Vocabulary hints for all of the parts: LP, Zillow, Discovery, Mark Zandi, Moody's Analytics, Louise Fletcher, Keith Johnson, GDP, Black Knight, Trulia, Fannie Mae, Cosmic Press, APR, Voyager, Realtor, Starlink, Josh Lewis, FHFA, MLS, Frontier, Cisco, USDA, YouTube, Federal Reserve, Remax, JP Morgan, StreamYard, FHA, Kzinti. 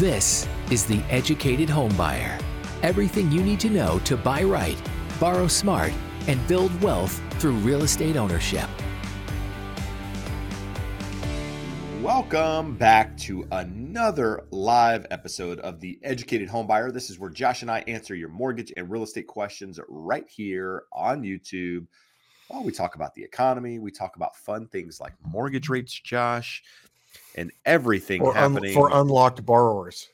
This is The Educated Homebuyer. Everything you need to know to buy right, borrow smart, and build wealth through real estate ownership. Welcome back to another live episode of The Educated Homebuyer. This is where Josh and I answer your mortgage and real estate questions right here on YouTube. Well, we talk about the economy. We talk about fun things like mortgage rates, Josh, and everything happening for unlocked borrowers.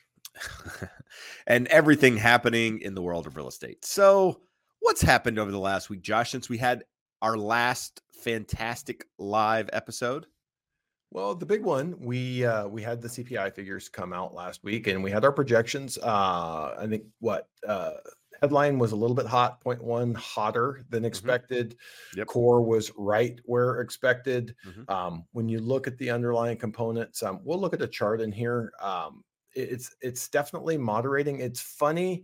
And everything happening in the world of real estate. So what's happened over the last week, Josh, since we had our last fantastic live episode? Well, the big one, we had the CPI figures come out last week, and we had our projections. I think headline was a little bit hot, 0.1 hotter than expected. Mm-hmm. Yep. Core was right where expected. Mm-hmm. When you look at the underlying components, we'll look at a chart in here. It's definitely moderating. It's funny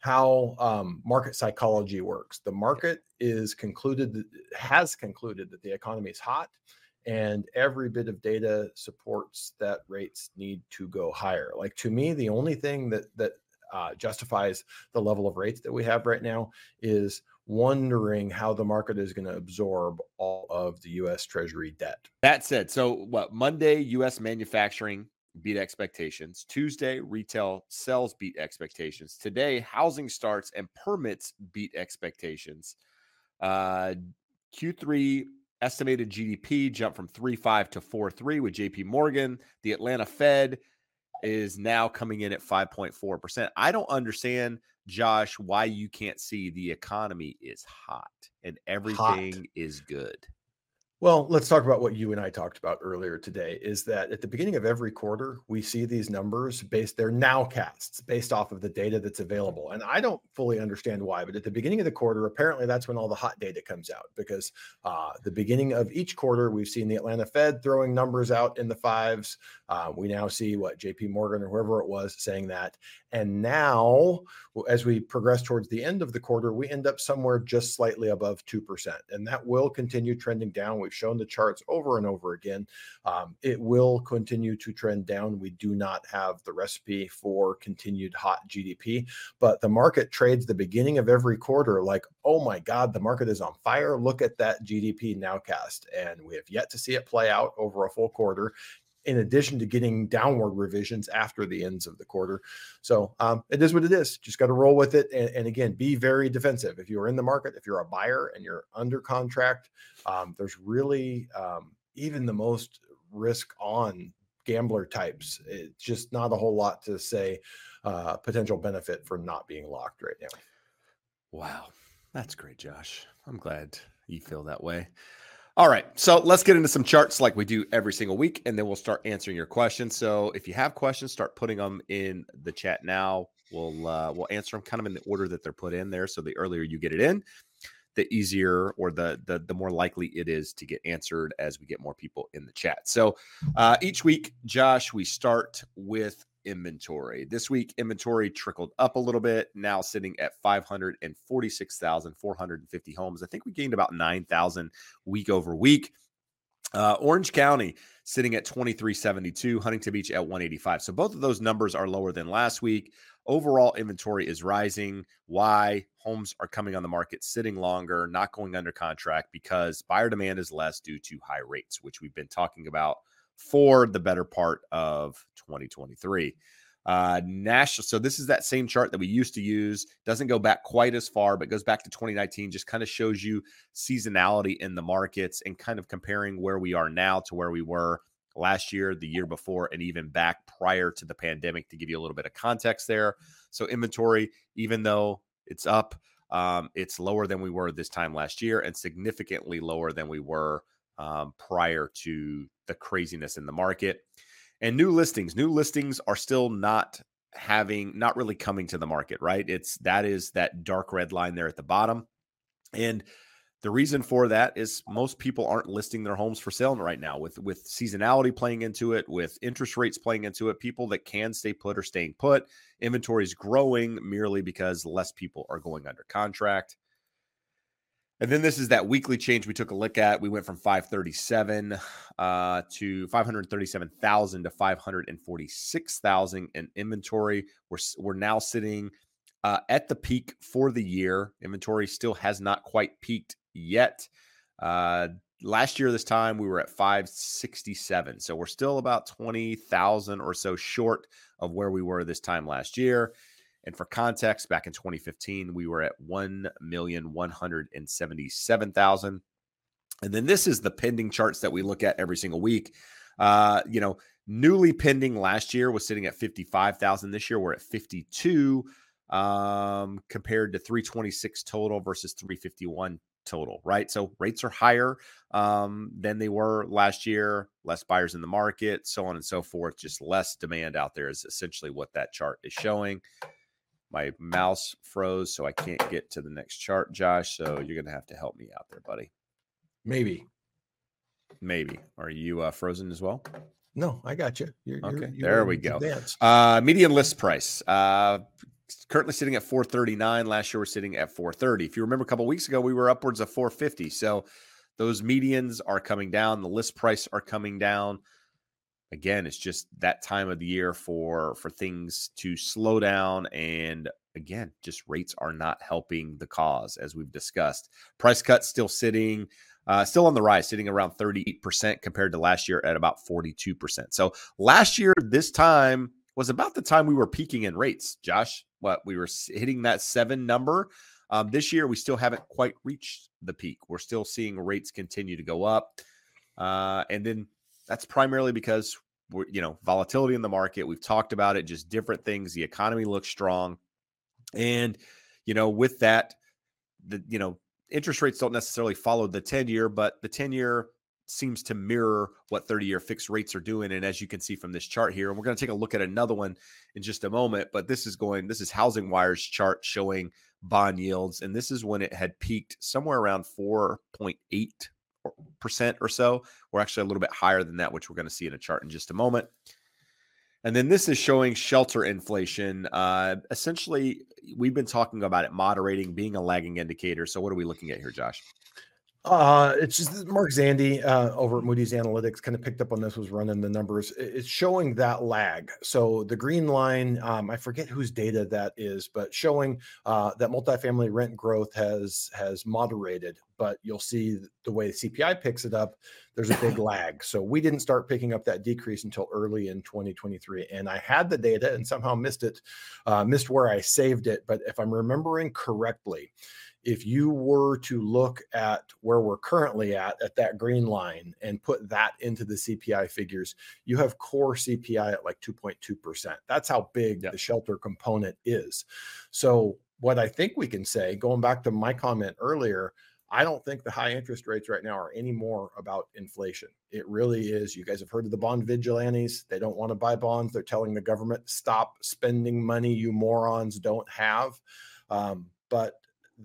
how market psychology works. The market has concluded that the economy is hot, and every bit of data supports that rates need to go higher. Like, to me, the only thing that justifies the level of rates that we have right now is wondering how the market is going to absorb all of the U.S. Treasury debt. That said, so what, Monday, U.S. manufacturing beat expectations. Tuesday, retail sales beat expectations. Today, housing starts and permits beat expectations. Q3 estimated GDP jumped from 3.5 to 4.3 with JP Morgan. The Atlanta Fed is now coming in at 5.4%. I don't understand, Josh, why you can't see the economy is hot and everything is good. Well, let's talk about what you and I talked about earlier today, is that at the beginning of every quarter, we see these numbers they're nowcasts based off of the data that's available. And I don't fully understand why, but at the beginning of the quarter, apparently that's when all the hot data comes out, because the beginning of each quarter, we've seen the Atlanta Fed throwing numbers out in the fives. We now see JP Morgan or whoever it was saying that. And now, as we progress towards the end of the quarter, we end up somewhere just slightly above 2%. And that will continue trending down. We've shown the charts over and over again. It will continue to trend down. We do not have the recipe for continued hot GDP, but the market trades the beginning of every quarter like, oh my God, the market is on fire. Look at that GDP nowcast. And we have yet to see it play out over a full quarter, in addition to getting downward revisions after the ends of the quarter. So it is what it is. Just got to roll with it. And again, be very defensive. If you're in the market, if you're a buyer and you're under contract, there's really even the most risk on gambler types, it's just not a whole lot to say potential benefit for not being locked right now. Wow. That's great, Josh. I'm glad you feel that way. All right, so let's get into some charts like we do every single week, and then we'll start answering your questions. So if you have questions, start putting them in the chat now. We'll answer them kind of in the order that they're put in there. So the earlier you get it in, the easier, or the more likely it is to get answered as we get more people in the chat. So each week, Josh, we start with inventory. This week, inventory trickled up a little bit, now sitting at 546,450 homes. I think we gained about 9,000 week over week. Orange County sitting at 2372, Huntington Beach at 185. So both of those numbers are lower than last week. Overall inventory is rising. Why? Homes are coming on the market, sitting longer, not going under contract because buyer demand is less due to high rates, which we've been talking about for the better part of 2023. So this is that same chart that we used to use. Doesn't go back quite as far, but goes back to 2019. Just kind of shows you seasonality in the markets and kind of comparing where we are now to where we were last year, the year before, and even back prior to the pandemic to give you a little bit of context there. So inventory, even though it's up, it's lower than we were this time last year and significantly lower than we were prior to the craziness in the market. And new listings are still not really coming to the market, right? That is that dark red line there at the bottom. And the reason for that is most people aren't listing their homes for sale right now with seasonality playing into it, with interest rates playing into it, people that can stay put are staying put. Inventory is growing merely because less people are going under contract. And then this is that weekly change we took a look at. We went from 537 to 537,000 to 546,000 in inventory. We're now sitting at the peak for the year. Inventory still has not quite peaked yet. Last year this time we were at 567. So we're still about 20,000 or so short of where we were this time last year. And for context, back in 2015, we were at 1,177,000. And then this is the pending charts that we look at every single week. You know, newly pending last year was sitting at 55,000. This year we're at 52, compared to 326 total versus 351 total, right? So rates are higher than they were last year, less buyers in the market, so on and so forth, just less demand out there is essentially what that chart is showing. My mouse froze, so I can't get to the next chart, Josh. So you're going to have to help me out there, buddy. Maybe. Are you frozen as well? No, I got you. There we go. Median list price. Currently sitting at 439. Last year, we're sitting at 430. If you remember a couple of weeks ago, we were upwards of 450. So those medians are coming down. The list price are coming down. Again, it's just that time of the year for things to slow down. And again, just rates are not helping the cause, as we've discussed. Price cuts still sitting, still on the rise, sitting around 38% compared to last year at about 42%. So last year, this time was about the time we were peaking in rates, Josh. We were hitting that 7 number. This year, we still haven't quite reached the peak. We're still seeing rates continue to go up. And then that's primarily because we're, volatility in the market. We've talked about it, just different things. The economy looks strong. And, with that, interest rates don't necessarily follow the 10-year, but the 10-year seems to mirror what 30-year fixed rates are doing. And as you can see from this chart here, and we're going to take a look at another one in just a moment, but this is Housing Wire's chart showing bond yields. And this is when it had peaked somewhere around 4.8% or so. We're actually a little bit higher than that, which we're going to see in a chart in just a moment. And then this is showing shelter inflation. Essentially, we've been talking about it moderating, being a lagging indicator. So what are we looking at here, Josh? It's just Mark Zandi over at Moody's Analytics kind of picked up on this, was running the numbers. It's showing that lag. So the green line, I forget whose data that is, but showing that multifamily rent growth has moderated. But you'll see the way the CPI picks it up, there's a big lag. So we didn't start picking up that decrease until early in 2023. And I had the data and somehow missed it, missed where I saved it. But if I'm remembering correctly, if you were to look at where we're currently at that green line and put that into the CPI figures, you have core CPI at like 2.2%. That's how big the shelter component is. So what I think we can say, going back to my comment earlier, I don't think the high interest rates right now are any more about inflation. It really is. You guys have heard of the bond vigilantes. They don't want to buy bonds. They're telling the government, stop spending money you morons don't have. But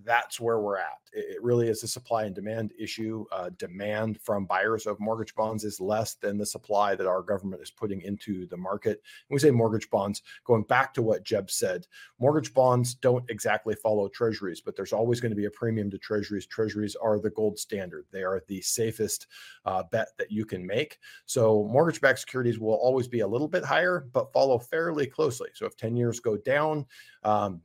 that's where we're at. It really is a supply and demand issue. Demand from buyers of mortgage bonds is less than the supply that our government is putting into the market. And we say mortgage bonds, going back to what Jeb said, mortgage bonds don't exactly follow treasuries, but there's always going to be a premium to treasuries. Treasuries are the gold standard. They are the safest bet that you can make. So mortgage-backed securities will always be a little bit higher, but follow fairly closely. So if 10 years go down,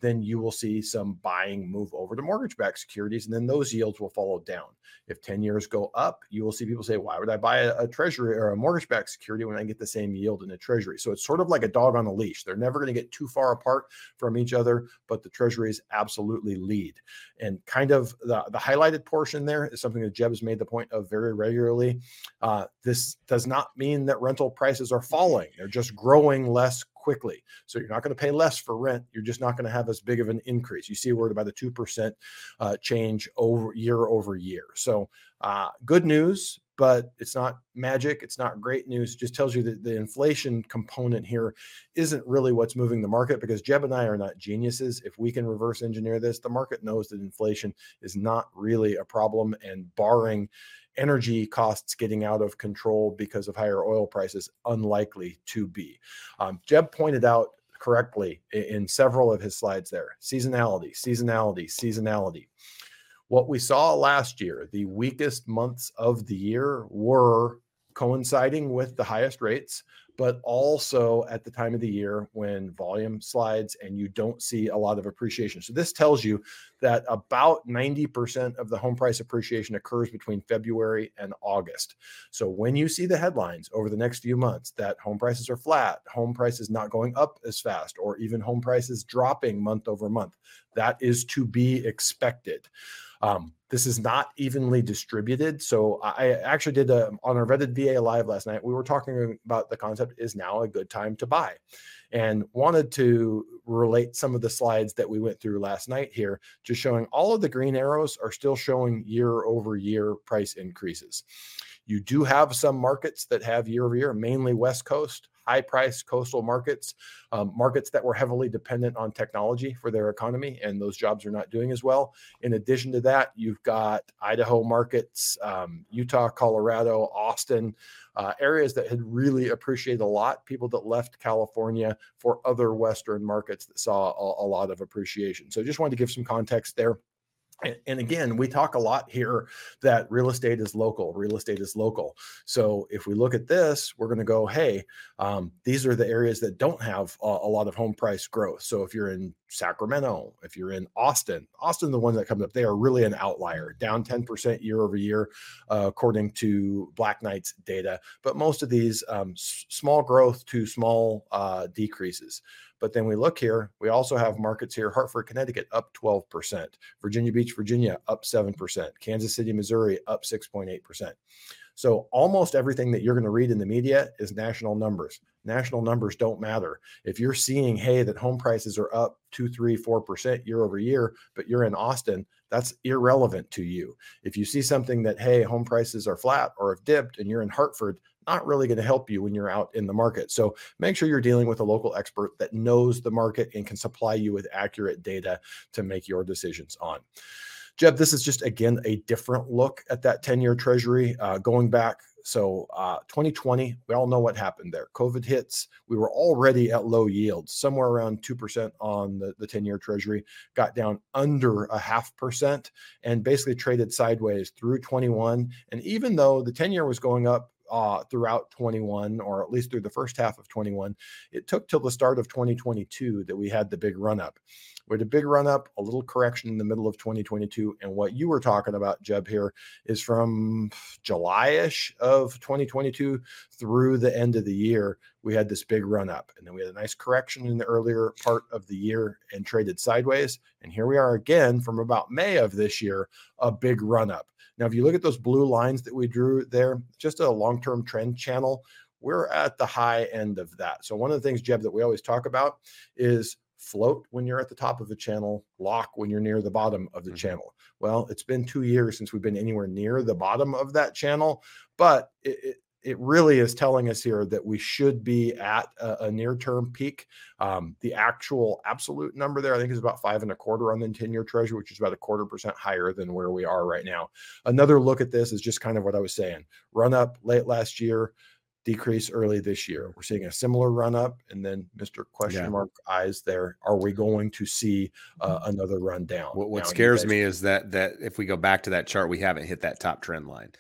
then you will see some buying move over to mortgage-backed securities, and then those yields will follow down. If 10 years go up, you will see people say, why would I buy a treasury or a mortgage-backed security when I get the same yield in a treasury? So it's sort of like a dog on a leash. They're never going to get too far apart from each other, but the treasuries absolutely lead. And kind of the highlighted portion there is something that Jeb has made the point of very regularly. This does not mean that rental prices are falling. They're just growing less quickly. So you're not going to pay less for rent. You're just not going to have as big of an increase. You see we're at about a 2% change year over year. So good news, but it's not magic. It's not great news. It just tells you that the inflation component here isn't really what's moving the market, because Jeb and I are not geniuses. If we can reverse engineer this, the market knows that inflation is not really a problem, and barring energy costs getting out of control because of higher oil prices, unlikely to be. Jeb pointed out correctly in several of his slides there, seasonality. What we saw last year, the weakest months of the year were coinciding with the highest rates, but also at the time of the year when volume slides and you don't see a lot of appreciation. So this tells you that about 90% of the home price appreciation occurs between February and August. So when you see the headlines over the next few months that home prices are flat, home prices not going up as fast, or even home prices dropping month over month, that is to be expected. This is not evenly distributed. So I actually did on our Vetted VA Live last night, we were talking about the concept, is now a good time to buy? And wanted to relate some of the slides that we went through last night here, just showing all of the green arrows are still showing year over year price increases. You do have some markets that have year over year, mainly West Coast, high price coastal markets, markets that were heavily dependent on technology for their economy, and those jobs are not doing as well. In addition to that, you've got Idaho markets, Utah, Colorado, Austin, areas that had really appreciated a lot, people that left California for other Western markets that saw a lot of appreciation. So just wanted to give some context there. And again, we talk a lot here that real estate is local, real estate is local. So if we look at this, we're going to go, hey, these are the areas that don't have a lot of home price growth. So if you're in Sacramento, if you're in Austin, the one that comes up, they are really an outlier, down 10% year over year, according to Black Knight's data. But most of these small growth to small decreases. But then we look here, we also have markets here, Hartford, Connecticut, up 12%, Virginia Beach, Virginia, up 7%, Kansas City, Missouri, up 6.8%. So almost everything that you're going to read in the media is national numbers. National numbers don't matter. If you're seeing, hey, that home prices are up 2, 3, 4% year over year, but you're in Austin, that's irrelevant to you. If you see something that, hey, home prices are flat or have dipped and you're in Hartford, not really going to help you when you're out in the market. So make sure you're dealing with a local expert that knows the market and can supply you with accurate data to make your decisions on. Jeb, this is just, again, a different look at that 10-year treasury going back. So 2020, we all know what happened there. COVID hits. We were already at low yields, somewhere around 2% on the 10-year treasury, got down under 0.5% and basically traded sideways through 21. And even though the 10-year was going up throughout 21, or at least through the first half of 21, it took till the start of 2022 that we had the big run up. We had a big run up, a little correction in the middle of 2022. And what you were talking about, Jeb, here is from July-ish of 2022 through the end of the year, we had this big run up. And then we had a nice correction in the earlier part of the year and traded sideways. And here we are again from about May of this year, a big run up. Now, if you look at those blue lines that we drew there, just a long-term trend channel, we're at the high end of that. So one of the things, Jeb, that we always talk about is float when you're at the top of the channel, lock when you're near the bottom of the channel. Well, it's been 2 years since we've been anywhere near the bottom of that channel, but it really is telling us here that we should be at a near-term peak. The actual absolute number there, I think, is about 5.25 on the 10-year treasury, which is about 0.25% higher than where we are right now. Another look at this is just kind of what I was saying. Run up late last year, decrease early this year. We're seeing a similar run up, and then Mr. Question Mark eyes there. Are we going to see another run down? What scares me is that if we go back to that chart, we haven't hit that top trend line.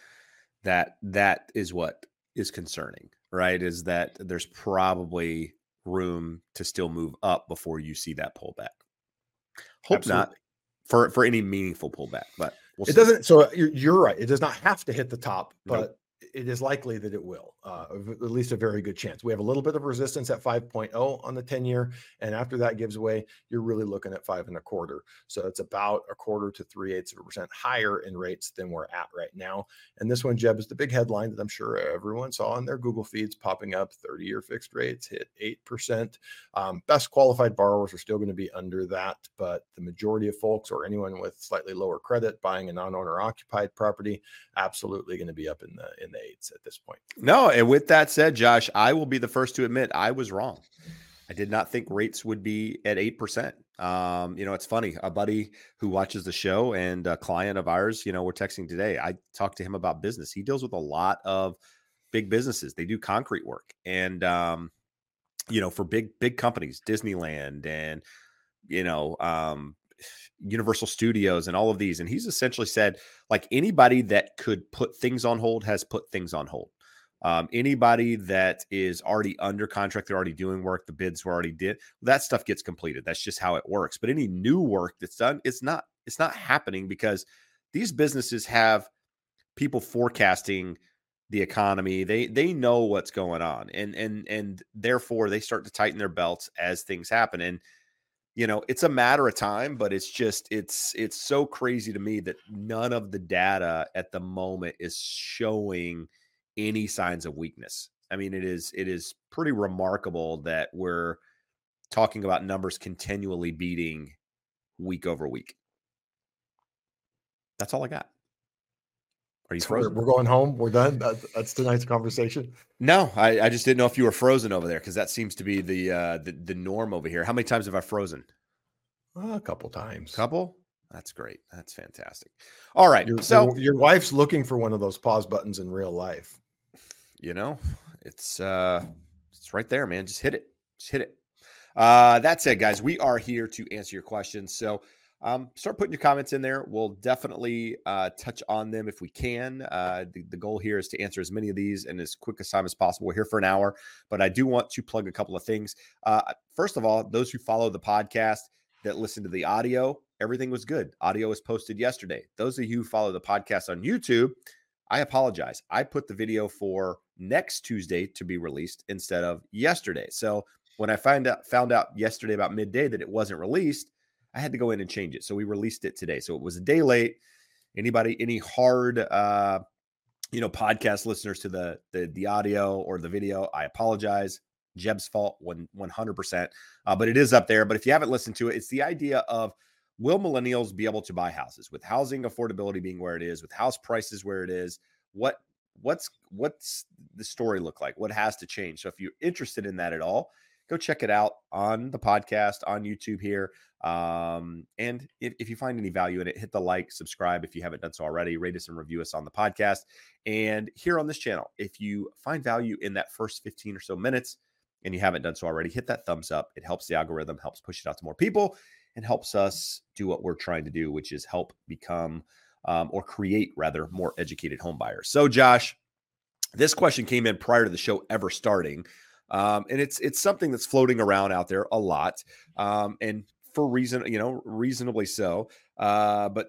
That is what is concerning, right? Is that there's probably room to still move up before you see that pullback. Hope not for any meaningful pullback, but we'll see. It doesn't. So you're right. It does not have to hit the top, but it is likely that it will, at least a very good chance. We have a little bit of resistance at 5.0 on the 10-year, and after that gives way, you're really looking at 5.25. So it's about 0.25 to 3/8% higher in rates than we're at right now. And this one, Jeb, is the big headline that I'm sure everyone saw in their Google feeds popping up. 30-year fixed rates hit 8%. Best qualified borrowers are still going to be under that, but the majority of folks or anyone with slightly lower credit buying a non-owner occupied property, absolutely going to be up in the eights at this point. No, and with that said, Josh, I will be the first to admit I was wrong. I did not think rates would be at 8%. You know, it's funny. A buddy who watches the show and a client of ours, you know, we're texting today. I talked to him about business. He deals with a lot of big businesses. They do concrete work, and you know, for big companies, Disneyland, and you know, Universal Studios and all of these. And he's essentially said, like, anybody that could put things on hold has put things on hold. Anybody that is already under contract, they're already doing work, the bids were already did, that stuff gets completed. That's just how it works. But any new work that's done, it's not happening, because these businesses have people forecasting the economy. They know what's going on, and therefore they start to tighten their belts as things happen. And, you know, it's a matter of time, but it's so crazy to me that none of the data at the moment is showing any signs of weakness. I mean, it is pretty remarkable that we're talking about numbers continually beating week over week. That's all I got. Are you frozen? We're going home. We're done. That's tonight's conversation. No, I just didn't know if you were frozen over there, because that seems to be the norm over here. How many times have I frozen? A couple times. Couple? That's great. That's fantastic. All right. So your wife's looking for one of those pause buttons in real life. You know, it's right there, man. Just hit it. Just hit it. That's it, guys. We are here to answer your questions. So start putting your comments in there. We'll definitely touch on them if we can. The goal here is to answer as many of these in as quick a time as possible. We're here for an hour, but I do want to plug a couple of things. First of all, those who follow the podcast that listen to the audio, everything was good. Audio was posted yesterday. Those of you who follow the podcast on YouTube, I apologize. I put the video for next Tuesday to be released instead of yesterday. So when I found out yesterday about midday that it wasn't released, I had to go in and change it. So we released it today. So it was a day late. Anybody, any hard, podcast listeners to the audio or the video, I apologize. Jeb's fault 100%. But it is up there. But if you haven't listened to it, it's the idea of, will millennials be able to buy houses with housing affordability being where it is, with house prices where it is? What's the story look like? What has to change? So if you're interested in that at all, go check it out on the podcast, on YouTube here. And if you find any value in it, hit the like, subscribe if you haven't done so already, rate us and review us on the podcast. And here on this channel, if you find value in that first 15 or so minutes and you haven't done so already, hit that thumbs up. It helps the algorithm, helps push it out to more people, and helps us do what we're trying to do, which is help become or create, rather, more educated home buyers. So, Josh, this question came in prior to the show ever starting, and it's something that's floating around out there a lot, and for reasonably so. But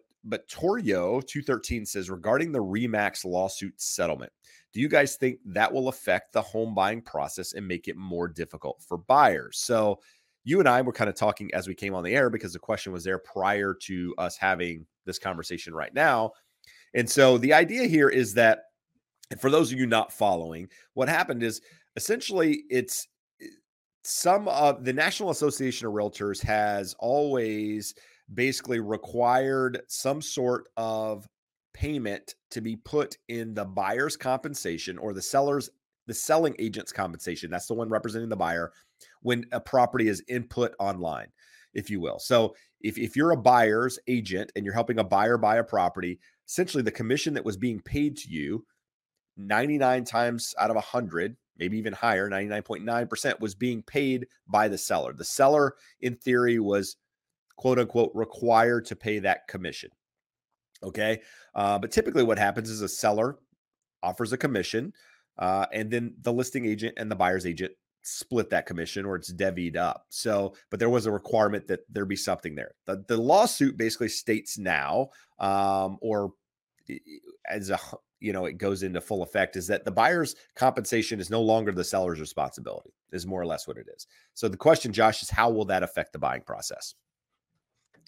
Torio 213 says, regarding the Remax lawsuit settlement, do you guys think that will affect the home buying process and make it more difficult for buyers? So, you and I were kind of talking as we came on the air, because the question was there prior to us having this conversation right now. And so the idea here is that, for those of you not following, what happened is essentially it's some of the National Association of Realtors has always basically required some sort of payment to be put in the buyer's compensation or the selling agent's compensation. That's the one representing the buyer when a property is input online, if you will. So if you're a buyer's agent and you're helping a buyer buy a property, essentially the commission that was being paid to you, 99 times out of 100, maybe even higher, 99.9% was being paid by the seller. The seller, in theory, was, quote unquote, required to pay that commission. Okay. But typically what happens is a seller offers a commission, and then the listing agent and the buyer's agent split that commission, or it's devied up. So, but there was a requirement that there be something there. The lawsuit basically states now, it goes into full effect, is that the buyer's compensation is no longer the seller's responsibility, is more or less what it is. So the question, Josh, is how will that affect the buying process?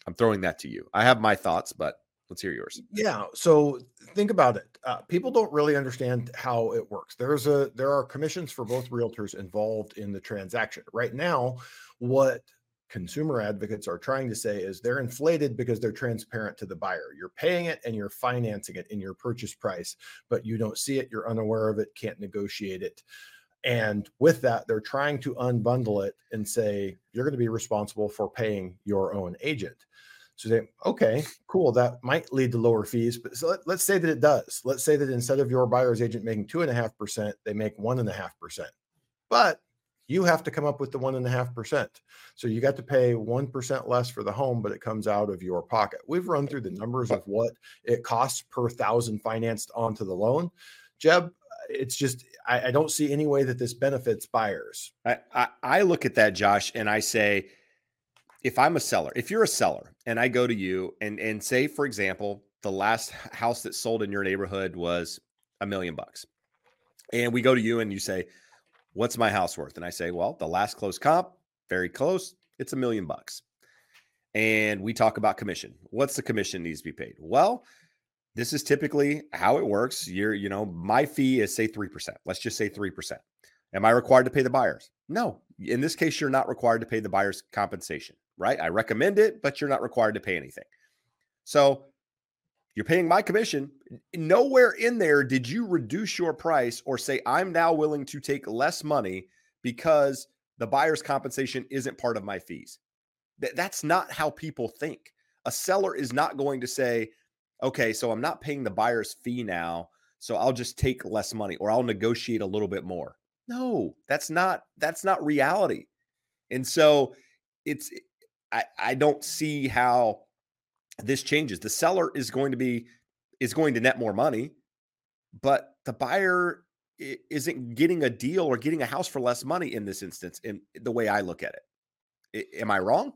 I'm throwing that to you. I have my thoughts, but let's hear yours. Yeah. So think about it. People don't really understand how it works. There are commissions for both realtors involved in the transaction. Right now, what consumer advocates are trying to say is they're inflated because they're transparent to the buyer. You're paying it and you're financing it in your purchase price, but you don't see it. You're unaware of it, can't negotiate it. And with that, they're trying to unbundle it and say, you're going to be responsible for paying your own agent. So they, okay, cool. That might lead to lower fees, but so let's say that it does. Let's say that instead of your buyer's agent making 2.5%, they make 1.5%. But you have to come up with the 1.5%. So you got to pay 1% less for the home, but it comes out of your pocket. We've run through the numbers of what it costs per thousand financed onto the loan. Jeb, it's just, I don't see any way that this benefits buyers. I look at that, Josh, and I say, if I'm a seller, if you're a seller and I go to you and say, for example, the last house that sold in your neighborhood was $1 million. And we go to you and you say, what's my house worth? And I say, well, the last close comp, very close, it's $1 million. And we talk about commission. What's the commission needs to be paid? Well, this is typically how it works. My fee is, say, 3%. Let's just say 3%. Am I required to pay the buyers? No. In this case, you're not required to pay the buyer's compensation, right? I recommend it, but you're not required to pay anything. So you're paying my commission. Nowhere in there did you reduce your price or say, I'm now willing to take less money because the buyer's compensation isn't part of my fees. That's not how people think. A seller is not going to say, okay, so I'm not paying the buyer's fee now, so I'll just take less money or I'll negotiate a little bit more. No, that's not reality. And so I don't see how this changes. The seller is going to net more money, but the buyer isn't getting a deal or getting a house for less money in this instance, in the way I look at it. Am I wrong?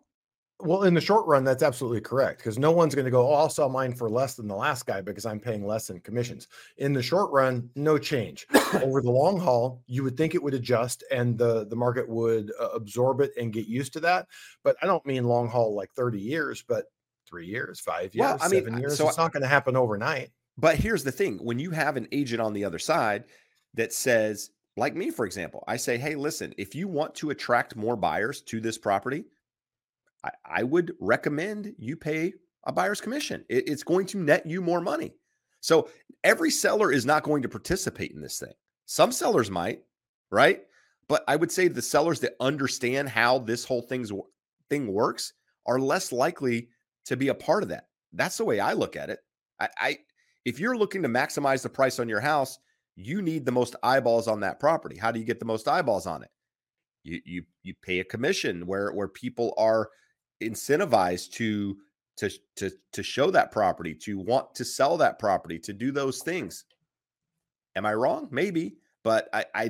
Well, in the short run, that's absolutely correct, because no one's going to go, oh, I'll sell mine for less than the last guy because I'm paying less in commissions. In the short run, no change. Over the long haul, you would think it would adjust and the market would absorb it and get used to that. But I don't mean long haul like 30 years, but 3 years, 5 years, 7 years. So it's not going to happen overnight. But here's the thing. When you have an agent on the other side that says, like me, for example, I say, hey, listen, if you want to attract more buyers to this property, I would recommend you pay a buyer's commission. It's going to net you more money. So every seller is not going to participate in this thing. Some sellers might, right? But I would say the sellers that understand how this whole thing works are less likely to be a part of that. That's the way I look at it. If you're looking to maximize the price on your house, you need the most eyeballs on that property. How do you get the most eyeballs on it? You pay a commission where people are incentivized to show that property, to want to sell that property, to do those things. Am I wrong? Maybe, but I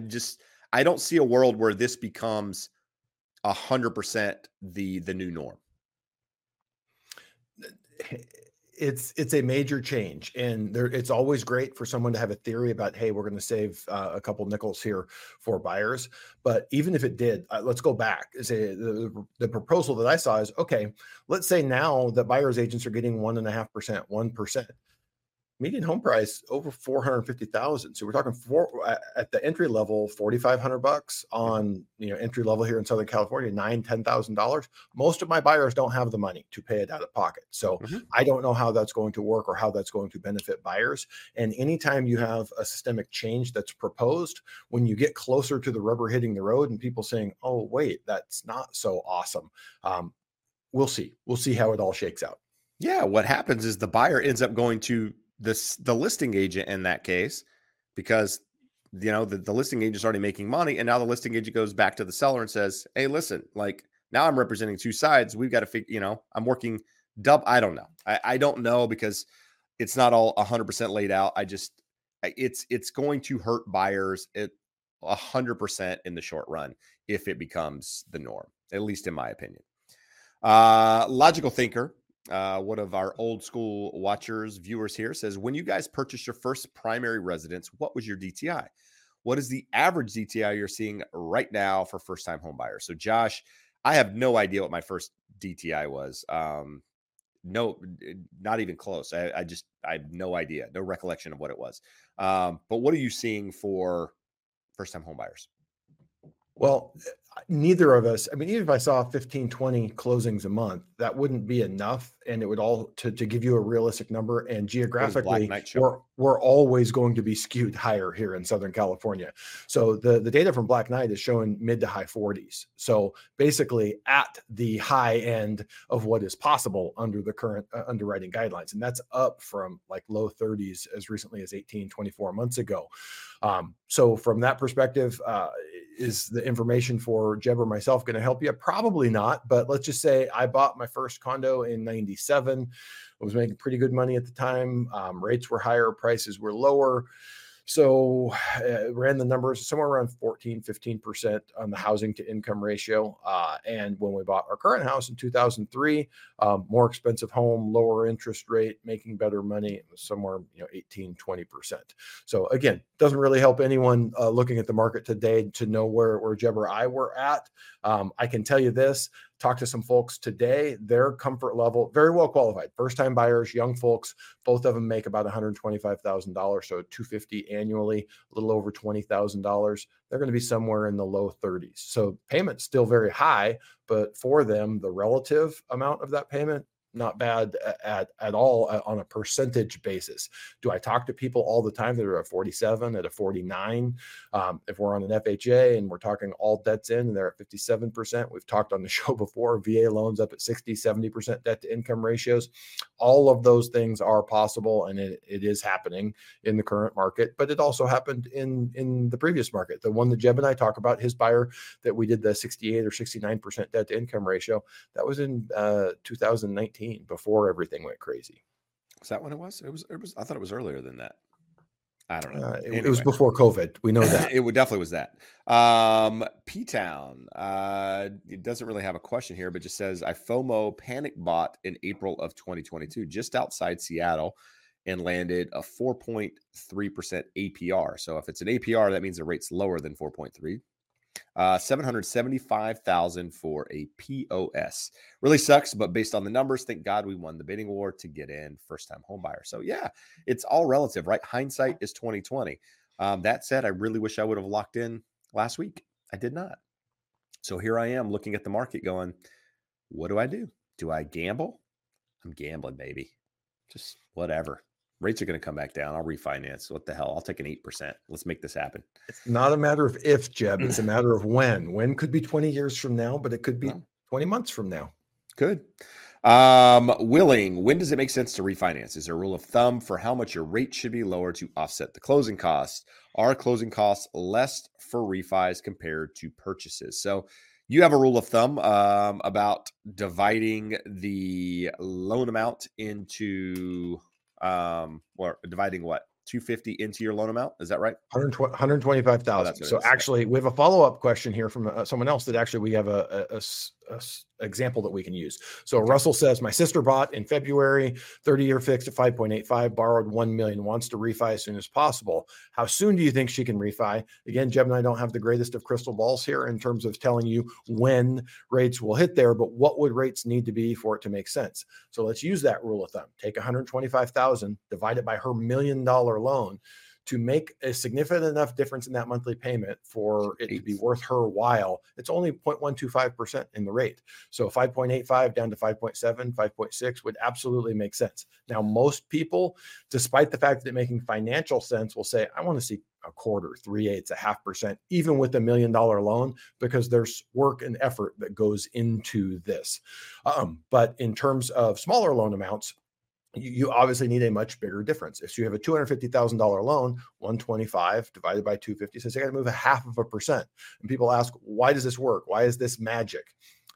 don't see a world where this becomes 100% the new norm. It's a major change, and it's always great for someone to have a theory about, hey, we're going to save a couple nickels here for buyers. But even if it did, let's go back. Say the proposal that I saw is, okay, let's say now that buyers agents are getting 1.5%, 1%. Median home price over $450,000. So we're talking at the entry level, $4,500 on entry level here in Southern California, $9,000, $10,000. Most of my buyers don't have the money to pay it out of pocket. So I don't know how that's going to work or how that's going to benefit buyers. And anytime you have a systemic change that's proposed, when you get closer to the rubber hitting the road and people saying, "Oh, wait, that's not so awesome," we'll see. We'll see how it all shakes out. Yeah, what happens is the buyer ends up going to the listing agent in that case, because the listing agent's already making money, and now the listing agent goes back to the seller and says, "Hey, listen, like now I'm representing two sides. We've got to figure, I'm working double." I don't know. I don't know, because it's not all 100% laid out. It's going to hurt buyers at 100% in the short run if it becomes the norm, at least in my opinion. Logical Thinker, one of our old school viewers here, says, when you guys purchased your first primary residence, what was your DTI? What is the average DTI you're seeing right now for first-time home buyers? So Josh, I have no idea what my first DTI was. No, not even close. I have no idea, no recollection of what it was. But what are you seeing for first-time home buyers? Well, neither of us, even if I saw 15, 20 closings a month, that wouldn't be enough. And it would all to give you a realistic number. And geographically, we're always going to be skewed higher here in Southern California. So the data from Black Knight is showing mid to high 40s. So basically at the high end of what is possible under the current underwriting guidelines. And that's up from like low 30s as recently as 18, 24 months ago. So from that perspective, is the information for Jeb or myself going to help you? Probably not, but let's just say I bought my first condo in 97. I was making pretty good money at the time. Rates were higher, prices were lower. So ran the numbers somewhere around 14, 15% on the housing to income ratio. And when we bought our current house in 2003, more expensive home, lower interest rate, making better money, it was somewhere 18, 20%. So again, doesn't really help anyone looking at the market today to know where Jeb or I were at. I can tell you this. Talk to some folks today, their comfort level, very well qualified, first-time buyers, young folks, both of them make about $125,000, so $250 annually, a little over $20,000. They're going to be somewhere in the low 30s. So payment's still very high, but for them, the relative amount of that payment, not bad at all on a percentage basis. Do I talk to people all the time that are at 47, at a 49? If we're on an FHA and we're talking all debts in and they're at 57%, we've talked on the show before, VA loans up at 60, 70% debt to income ratios. All of those things are possible, and it is happening in the current market, but it also happened in the previous market. The one that Jeb and I talk about, his buyer that we did the 68 or 69% debt to income ratio, that was in 2019. Before everything went crazy. Is that when it was? It was. I thought it was earlier than that. I don't know. Anyway. It was before COVID. We know that. It definitely was that. P-Town. It doesn't really have a question here, but just says, I FOMO panic bought in April of 2022, just outside Seattle, and landed a 4.3% APR. So if it's an APR, that means the rate's lower than 4.3. $775,000 for a POS. Really sucks, but based on the numbers, thank God we won the bidding war to get in first-time home buyer. So yeah, it's all relative, right? Hindsight is 2020. That said, I really wish I would have locked in last week. I did not. So here I am looking at the market going, what do I do? Do I gamble? I'm gambling, baby. Just whatever. Rates are going to come back down. I'll refinance. What the hell? I'll take an 8%. Let's make this happen. It's not a matter of if, Jeb. It's a matter of when. When could be 20 years from now, but it could be 20 months from now. Could. Willing. When does it make sense to refinance? Is there a rule of thumb for how much your rate should be lower to offset the closing costs? Are closing costs less for refis compared to purchases? So you have a rule of thumb about dividing the loan amount into... dividing what? 250 into your loan amount. Is that right? 125,000. Oh, so actually we have a follow-up question here from someone else that actually we have a example that we can use. So Russell says, my sister bought in February, 30-year fixed at 5.85, borrowed $1 million, wants to refi as soon as possible. How soon do you think she can refi? Again, Jeb and I don't have the greatest of crystal balls here in terms of telling you when rates will hit there, but what would rates need to be for it to make sense? So let's use that rule of thumb. Take $125,000, divide it by her $1 million loan to make a significant enough difference in that monthly payment for it to be worth her while. It's only 0.125% in the rate. So 5.85 down to 5.7, 5.6 would absolutely make sense. Now, most people, despite the fact that it making financial sense, will say, I want to see a quarter, 3/8, 0.5%, even with $1 million loan, because there's work and effort that goes into this. But in terms of smaller loan amounts, you obviously need a much bigger difference. If you have a $250,000 loan, 125 divided by 250 says you got to move 0.5%. And people ask, why does this work? Why is this magic?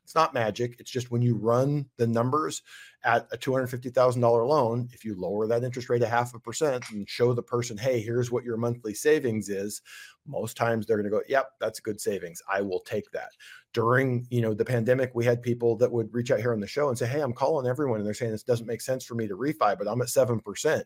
It's not magic. It's just when you run the numbers at a $250,000 loan, if you lower that interest rate 0.5% and show the person, hey, here's what your monthly savings is, most times they're going to go, yep, that's good savings. I will take that. During the pandemic, we had people that would reach out here on the show and say, hey, I'm calling everyone. And they're saying this doesn't make sense for me to refi, but I'm at 7%.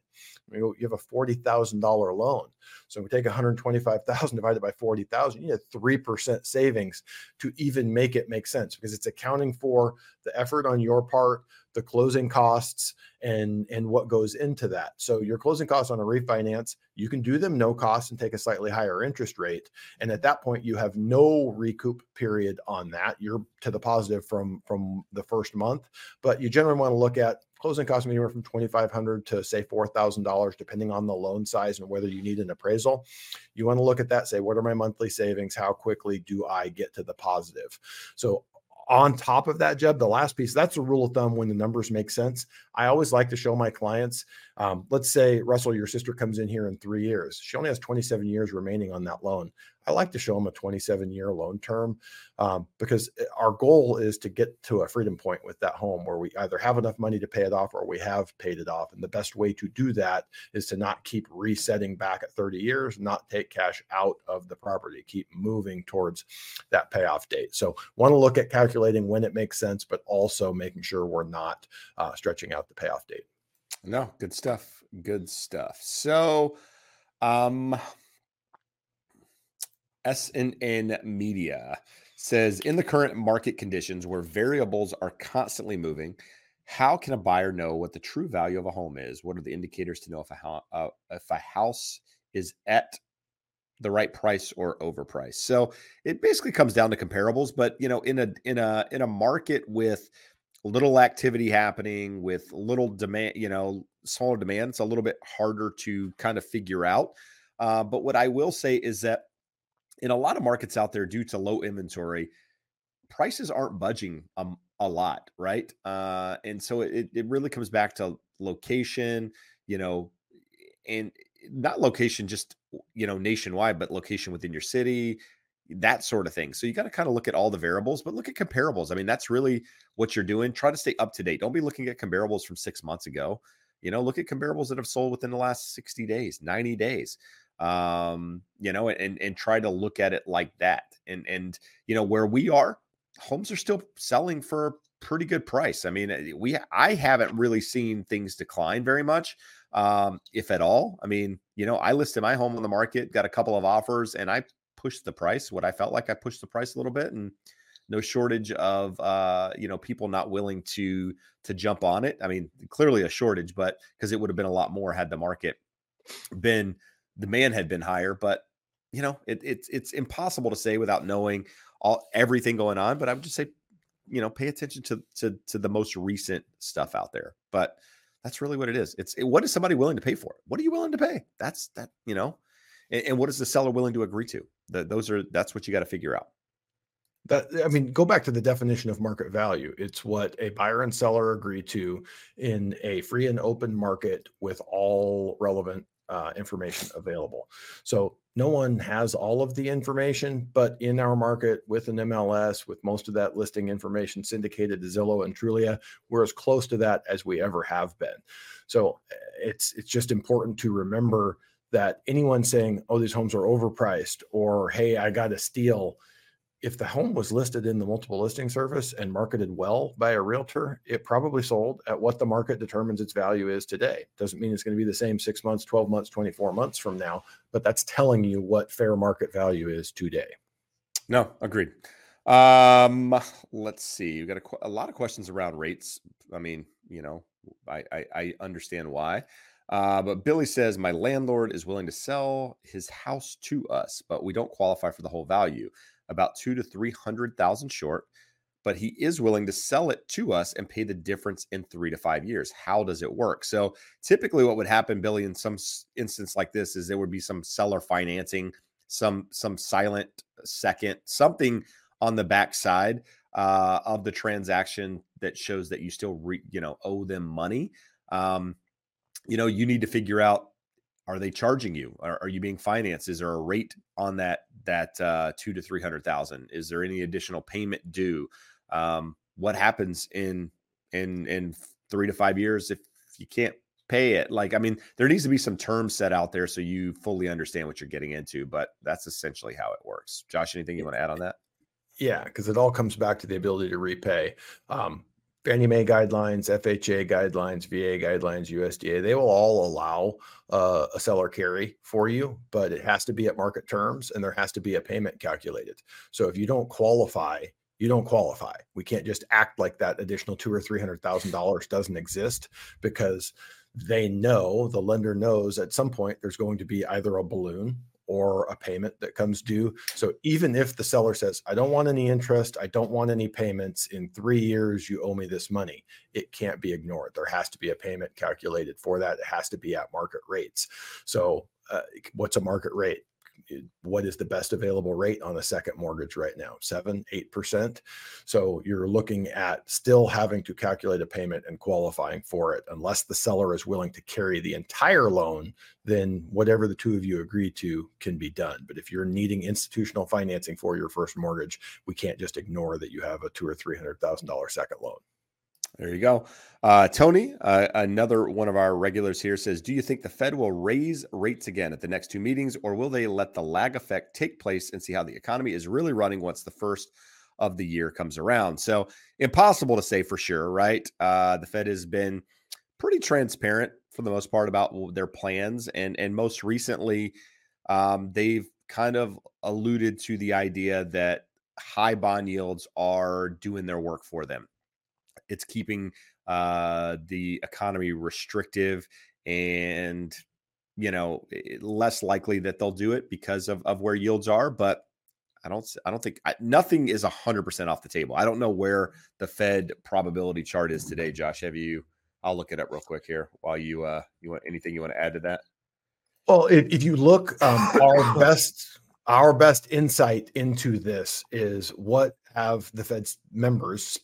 You have a $40,000 loan. So we take 125,000 divided by 40,000. You have 3% savings to even make it make sense, because it's accounting for the effort on your part, the closing costs, and what goes into that. So your closing costs on a refinance, you can do them no cost and take a slightly higher interest rate. And at that point, you have no recoup period on that. You're to the positive from the first month, but you generally want to look at closing costs anywhere from $2,500 to say $4,000, depending on the loan size and whether you need an appraisal. You want to look at that, say, what are my monthly savings? How quickly do I get to the positive? So on top of that, Jeb, the last piece, that's a rule of thumb when the numbers make sense. I always like to show my clients, let's say, Russell, your sister comes in here in 3 years. She only has 27 years remaining on that loan. I like to show them a 27-year loan term because our goal is to get to a freedom point with that home where we either have enough money to pay it off or we have paid it off. And the best way to do that is to not keep resetting back at 30 years, not take cash out of the property, keep moving towards that payoff date. So want to look at calculating when it makes sense, but also making sure we're not stretching out the payoff date. No, good stuff. Good stuff. So, SNN Media says, in the current market conditions where variables are constantly moving, how can a buyer know what the true value of a home is? What are the indicators to know if a house is at the right price or overpriced? So it basically comes down to comparables, but you know, in a market with little activity happening, with little demand, you know, smaller demand, it's a little bit harder to kind of figure out. But what I will say is that in a lot of markets out there, due to low inventory, prices aren't budging a lot, right? And so it really comes back to location, you know, and not location just, you know, nationwide, but location within your city, that sort of thing. So you got to kind of look at all the variables, but look at comparables. I mean, that's really what you're doing. Try to stay up to date. Don't be looking at comparables from 6 months ago. You know, look at comparables that have sold within the last 60 days, 90 days. You know, and try to look at it like that. And, you know, where we are, homes are still selling for a pretty good price. I mean, I haven't really seen things decline very much, if at all. I mean, you know, I listed my home on the market, got a couple of offers, and I pushed the price. What I felt like I pushed the price a little bit, and no shortage of, you know, people not willing to jump on it. I mean, clearly a shortage, but because it would have been a lot more had the market been, demand had been higher, but you know, it's impossible to say without knowing everything going on. But I would just say, you know, pay attention to the most recent stuff out there. But that's really what it is. What is somebody willing to pay for? What are you willing to pay? That's that, you know, and what is the seller willing to agree to? That's what you got to figure out. I mean, go back to the definition of market value. It's what a buyer and seller agree to in a free and open market with all relevant information available. So no one has all of the information, but in our market with an MLS, with most of that listing information syndicated to Zillow and Trulia, we're as close to that as we ever have been. So it's just important to remember that anyone saying, oh, these homes are overpriced, or, hey, I got a steal. If the home was listed in the multiple listing service and marketed well by a realtor, it probably sold at what the market determines its value is today. Doesn't mean it's going to be the same 6 months, 12 months, 24 months from now, but that's telling you what fair market value is today. No, agreed. Let's see. You've got a lot of questions around rates. I mean, you know, I understand why. But Billy says, my landlord is willing to sell his house to us, but we don't qualify for the whole value. About $200,000 to $300,000 short, but he is willing to sell it to us and pay the difference in 3 to 5 years. How does it work? So typically what would happen, Billy, in some instance like this is there would be some seller financing, some silent second, something on the backside of the transaction that shows that you still owe them money. You know, you need to figure out, are they charging you? Are you being financed? Is there a rate on that $200,000 to $300,000? Is there any additional payment due? What happens in 3 to 5 years if you can't pay it? Like, I mean, there needs to be some terms set out there so you fully understand what you're getting into. But that's essentially how it works. Josh, anything you want to add on that? Yeah, because it all comes back to the ability to repay. Fannie Mae guidelines, FHA guidelines, VA guidelines, USDA, they will all allow a seller carry for you, but it has to be at market terms and there has to be a payment calculated. So if you don't qualify, you don't qualify. We can't just act like that additional $200,000 or $300,000 doesn't exist, because they know, the lender knows, at some point there's going to be either a balloon or a payment that comes due. So even if the seller says, I don't want any interest, I don't want any payments, in 3 years, you owe me this money, it can't be ignored. There has to be a payment calculated for that. It has to be at market rates. So what's a market rate? what is the best available rate on a second mortgage right now? 7-8%. So you're looking at still having to calculate a payment and qualifying for it. Unless the seller is willing to carry the entire loan, then whatever the two of you agree to can be done. But if you're needing institutional financing for your first mortgage, we can't just ignore that you have a $200,000 or $300,000 second loan. There you go. Tony, another one of our regulars here says, do you think the Fed will raise rates again at the next two meetings, or will they let the lag effect take place and see how the economy is really running once the first of the year comes around? So impossible to say for sure, right? The Fed has been pretty transparent for the most part about their plans. And most recently, they've kind of alluded to the idea that high bond yields are doing their work for them. It's keeping the economy restrictive and, you know, less likely that they'll do it because of where yields are. But I don't think nothing is 100% off the table. I don't know where the Fed probability chart is today, Josh. I'll look it up real quick here while you want anything you want to add to that? Well, if you look, our best insight into this is what have the Fed's members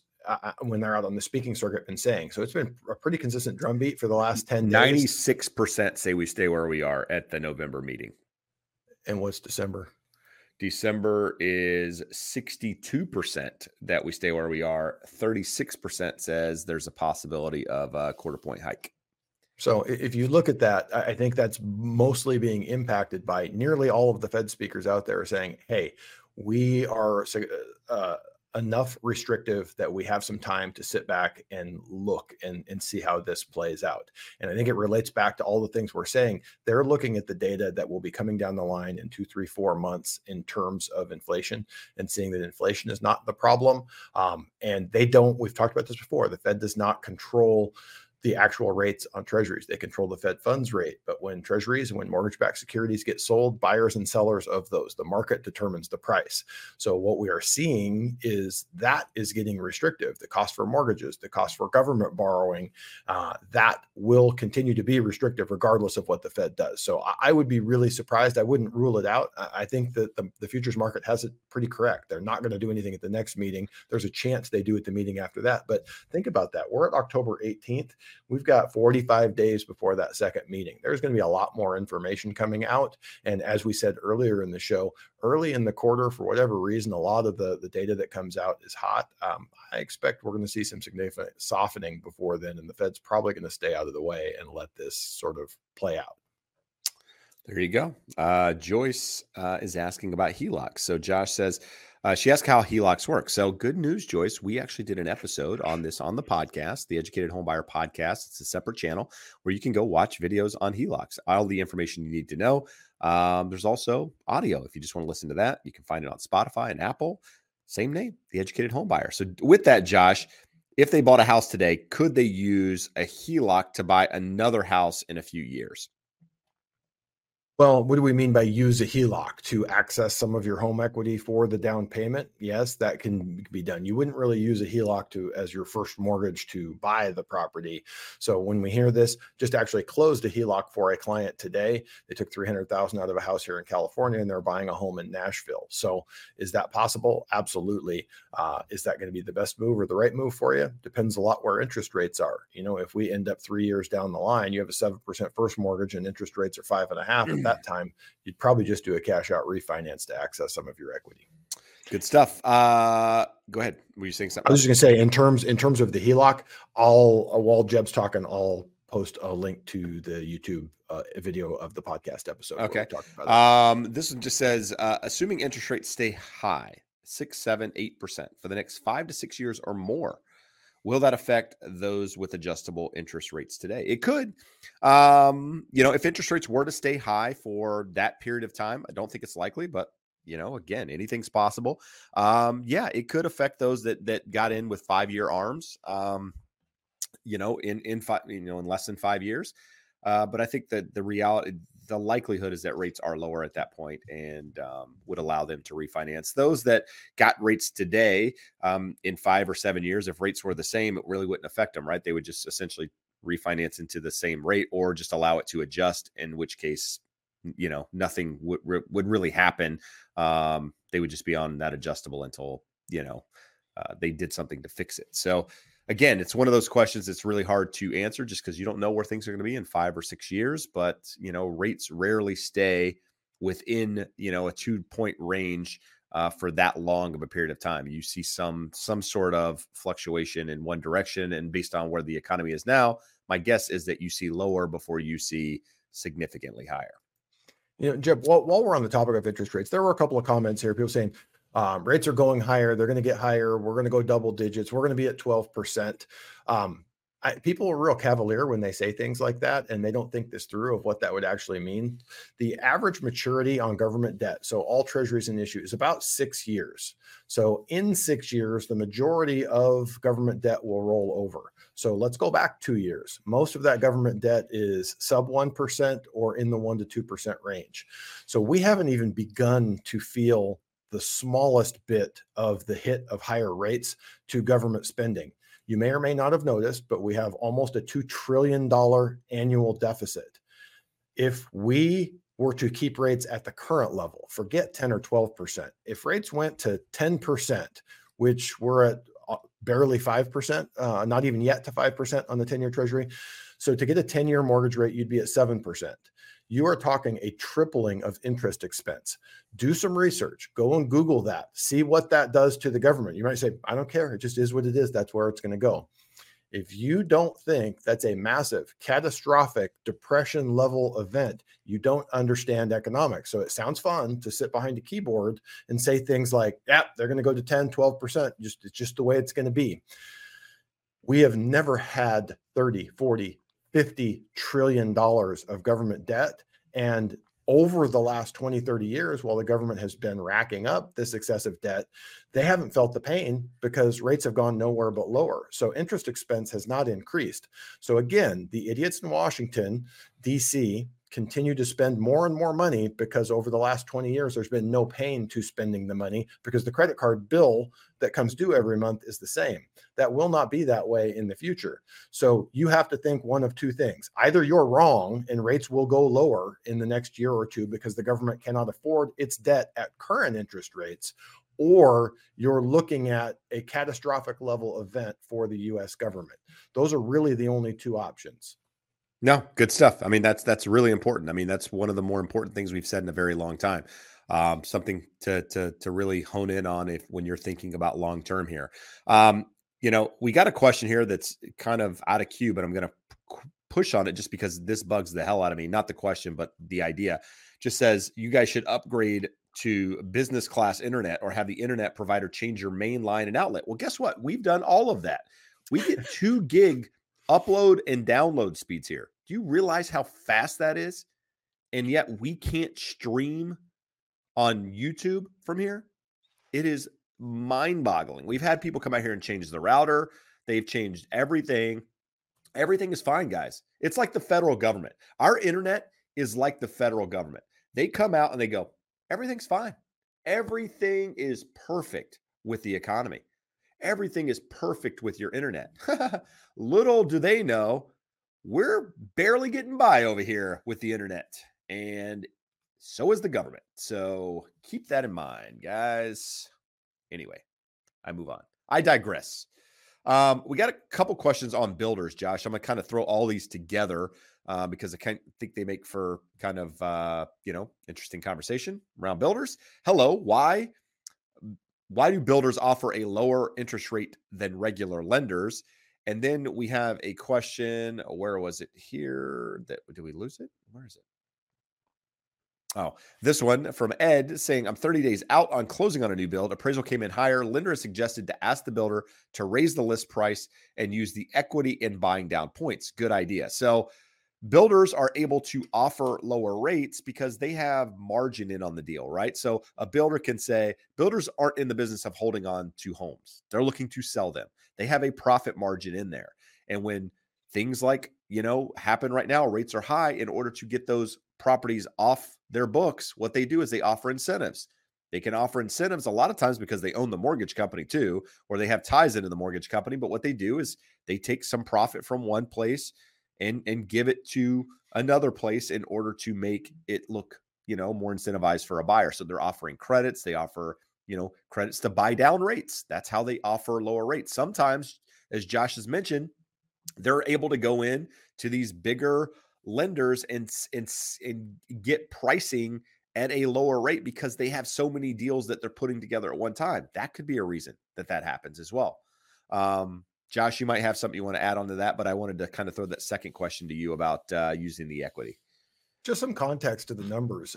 when they're out on the speaking circuit and saying. So it's been a pretty consistent drumbeat for the last 10 days. 96% say we stay where we are at the November meeting. And what's December? December is 62% that we stay where we are. 36% says there's a possibility of a quarter point hike. So if you look at that, I think that's mostly being impacted by nearly all of the Fed speakers out there saying, hey, we are enough restrictive that we have some time to sit back and look and see how this plays out. And I think it relates back to all the things we're saying. They're looking at the data that will be coming down the line in 2, 3, 4 months in terms of inflation and seeing that inflation is not the problem. And they don't, we've talked about this before, the Fed does not control the actual rates on treasuries. They control the Fed funds rate, but when treasuries and when mortgage-backed securities get sold, buyers and sellers of those, the market determines the price. So what we are seeing is that is getting restrictive. The cost for mortgages, the cost for government borrowing, that will continue to be restrictive regardless of what the Fed does. So I would be really surprised. I wouldn't rule it out. I think that the futures market has it pretty correct. They're not going to do anything at the next meeting. There's a chance they do at the meeting after that, but think about that. We're at October 18th. We've got 45 days before that second meeting. There's going to be a lot more information coming out. And as we said earlier in the show, early in the quarter, for whatever reason, a lot of the data that comes out is hot. I expect we're going to see some significant softening before then, and the Fed's probably going to stay out of the way and let this sort of play out. There you go. Joyce is asking about HELOCs. So Josh says, she asked how HELOCs work. So good news, Joyce. We actually did an episode on this on the podcast, the Educated Homebuyer Podcast. It's a separate channel where you can go watch videos on HELOCs, all the information you need to know. There's also audio. If you just want to listen to that, you can find it on Spotify and Apple. Same name, the Educated Homebuyer. So with that, Josh, if they bought a house today, could they use a HELOC to buy another house in a few years? Well, what do we mean by use a HELOC? To access some of your home equity for the down payment? Yes, that can be done. You wouldn't really use a HELOC as your first mortgage to buy the property. So when we hear this, just actually closed a HELOC for a client today. They took $300,000 out of a house here in California and they're buying a home in Nashville. So is that possible? Absolutely. Is that going to be the best move or the right move for you? Depends a lot where interest rates are. You know, if we end up 3 years down the line, you have a 7% first mortgage and interest rates are 5.5%. That time, you'd probably just do a cash out refinance to access some of your equity. Good stuff. Go ahead. Were you saying something? I was just going to say, in terms of the HELOC, while Jeb's talking, I'll post a link to the YouTube video of the podcast episode. Okay. About this one just says, assuming interest rates stay high, 6, 7, 8% for the next 5 to 6 years or more, will that affect those with adjustable interest rates today? It could. If interest rates were to stay high for that period of time, I don't think it's likely, but, you know, again, anything's possible. It could affect those that got in with 5-year ARMs, in less than 5 years. But I think that the likelihood is that rates are lower at that point and would allow them to refinance. Those that got rates today in 5 or 7 years, if rates were the same, it really wouldn't affect them, right? They would just essentially refinance into the same rate or just allow it to adjust, in which case you know, nothing would really happen. They would just be on that adjustable until, you know, they did something to fix it. So again, it's one of those questions that's really hard to answer just because you don't know where things are going to be in 5 or 6 years. But, you know, rates rarely stay within, you know, a 2-point range for that long of a period of time. You see some sort of fluctuation in one direction. And based on where the economy is now, my guess is that you see lower before you see significantly higher. You know, Jeb, while we're on the topic of interest rates, there were a couple of comments here. People saying rates are going higher. They're going to get higher. We're going to go double digits. We're going to be at 12%. People are real cavalier when they say things like that, and they don't think this through of what that would actually mean. The average maturity on government debt, so all treasuries in issue, is about 6 years. So in 6 years, the majority of government debt will roll over. So let's go back 2 years. Most of that government debt is sub 1% or in the 1% to 2% range. So we haven't even begun to feel the smallest bit of the hit of higher rates to government spending. You may or may not have noticed, but we have almost a $2 trillion annual deficit. If we were to keep rates at the current level, forget 10 or 12%, if rates went to 10%, which we're at barely 5%, not even yet to 5% on the 10-year treasury. So to get a 10-year mortgage rate, you'd be at 7%. You are talking a tripling of interest expense. Do some research, go and Google that, see what that does to the government. You might say, I don't care. It just is what it is. That's where it's going to go. If you don't think that's a massive, catastrophic, depression level event, you don't understand economics. So it sounds fun to sit behind a keyboard and say things like, yeah, they're going to go to 10, 12%. It's just the way it's going to be. We have never had 30, 40, $50 trillion of government debt. And over the last 20, 30 years, while the government has been racking up this excessive debt, they haven't felt the pain because rates have gone nowhere but lower. So interest expense has not increased. So again, the idiots in Washington, D.C., continue to spend more and more money because over the last 20 years, there's been no pain to spending the money because the credit card bill that comes due every month is the same. That will not be that way in the future. So you have to think one of two things. Either you're wrong and rates will go lower in the next year or two because the government cannot afford its debt at current interest rates, or you're looking at a catastrophic level event for the U.S. government. Those are really the only two options. No, good stuff. I mean, that's really important. I mean, that's one of the more important things we've said in a very long time. Something to really hone in on if when you're thinking about long term here. You know, we got a question here that's kind of out of queue, but I'm going to push on it just because this bugs the hell out of me. Not the question, but the idea. Just says you guys should upgrade to business class internet or have the internet provider change your main line and outlet. Well, guess what? We've done all of that. We get 2 gig upload and download speeds here. Do you realize how fast that is? And yet we can't stream on YouTube from here. It is mind-boggling. We've had people come out here and change the router. They've changed everything. Everything is fine, guys. It's like the federal government. Our internet is like the federal government. They come out and they go, everything's fine. Everything is perfect with the economy. Everything is perfect with your internet. Little do they know, we're barely getting by over here with the internet, and so is the government. So keep that in mind, guys. Anyway, I move on. I digress. We got a couple questions on builders, Josh. I'm going to kind of throw all these together because I think they make for kind of, you know, interesting conversation around builders. Hello, why do builders offer a lower interest rate than regular lenders? And then we have a question, where was it here? Did we lose it? Where is it? Oh, this one from Ed saying, I'm 30 days out on closing on a new build. Appraisal came in higher. Lender is suggested to ask the builder to raise the list price and use the equity in buying down points. Good idea. So builders are able to offer lower rates because they have margin in on the deal, right? So a builder can say, builders aren't in the business of holding on to homes. They're looking to sell them. They have a profit margin in there. And when things like, you know, happen right now, rates are high. In order to get those properties off their books, what they do is they offer incentives. They can offer incentives a lot of times because they own the mortgage company too, or they have ties into the mortgage company. But what they do is they take some profit from one place and give it to another place in order to make it look, you know, more incentivized for a buyer. So they're offering credits. They offer, you know, credits to buy down rates. That's how they offer lower rates. Sometimes, as Josh has mentioned, they're able to go in to these bigger lenders and get pricing at a lower rate because they have so many deals that they're putting together at one time. That could be a reason that that happens as well. Josh, you might have something you want to add on to that, but I wanted to kind of throw that second question to you about using the equity. Just some context to the numbers.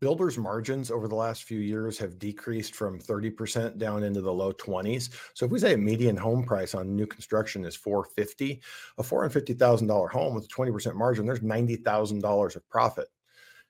Builders' margins over the last few years have decreased from 30% down into the low 20s. So if we say a median home price on new construction is $450,000, a $450,000 home with a 20% margin, there's $90,000 of profit.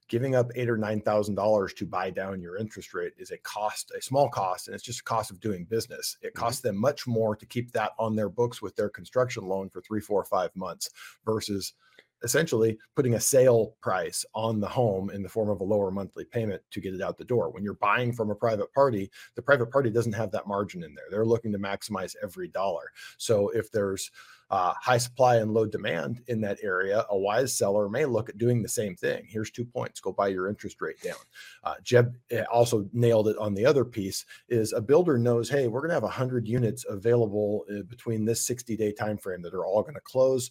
Giving up $8,000 or $9,000 to buy down your interest rate is a cost, a small cost, and it's just a cost of doing business. It costs them much more to keep that on their books with their construction loan for 3, 4, 5 months versus essentially putting a sale price on the home in the form of a lower monthly payment to get it out the door. When you're buying from a private party, the private party doesn't have that margin in there. They're looking to maximize every dollar. So if there's high supply and low demand in that area, a wise seller may look at doing the same thing. Here's 2 points, go buy your interest rate down. Jeb also nailed it on the other piece is a builder knows, hey, we're going to have 100 units available between this 60-day time frame that are all going to close.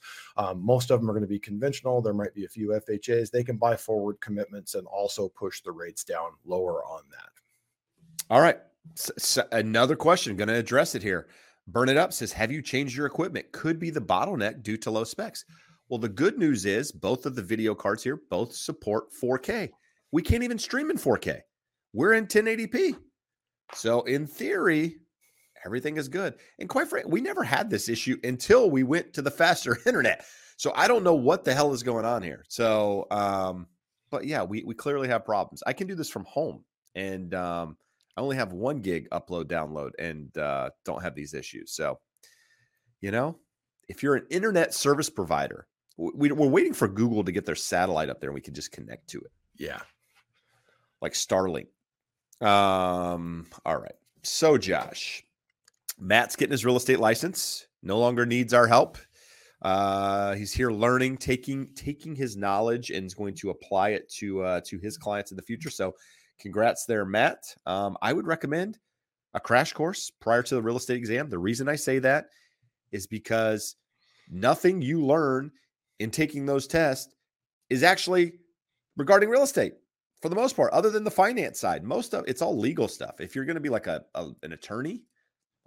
Most of them are going to be conventional. There might be a few FHAs. They can buy forward commitments and also push the rates down lower on that. All right. So another question, going to address it here. Burn It Up says, have you changed your equipment? Could be the bottleneck due to low specs. Well, the good news is both of the video cards here, both support 4K. We can't even stream in 4K. We're in 1080p. So in theory, everything is good. And quite frankly, we never had this issue until we went to the faster internet. So I don't know what the hell is going on here. So, but yeah, we clearly have problems. I can do this from home. And, I only have 1 gig upload, download, and don't have these issues. So, you know, if you're an internet service provider, we're waiting for Google to get their satellite up there and we can just connect to it. Yeah. Like Starlink. All right. So, Josh, Matt's getting his real estate license, no longer needs our help. He's here learning, taking his knowledge and is going to apply it to his clients in the future. So, congrats there, Matt. I would recommend a crash course prior to the real estate exam. The reason I say that is because nothing you learn in taking those tests is actually regarding real estate for the most part, other than the finance side. Most of it's all legal stuff. If you're going to be like an attorney,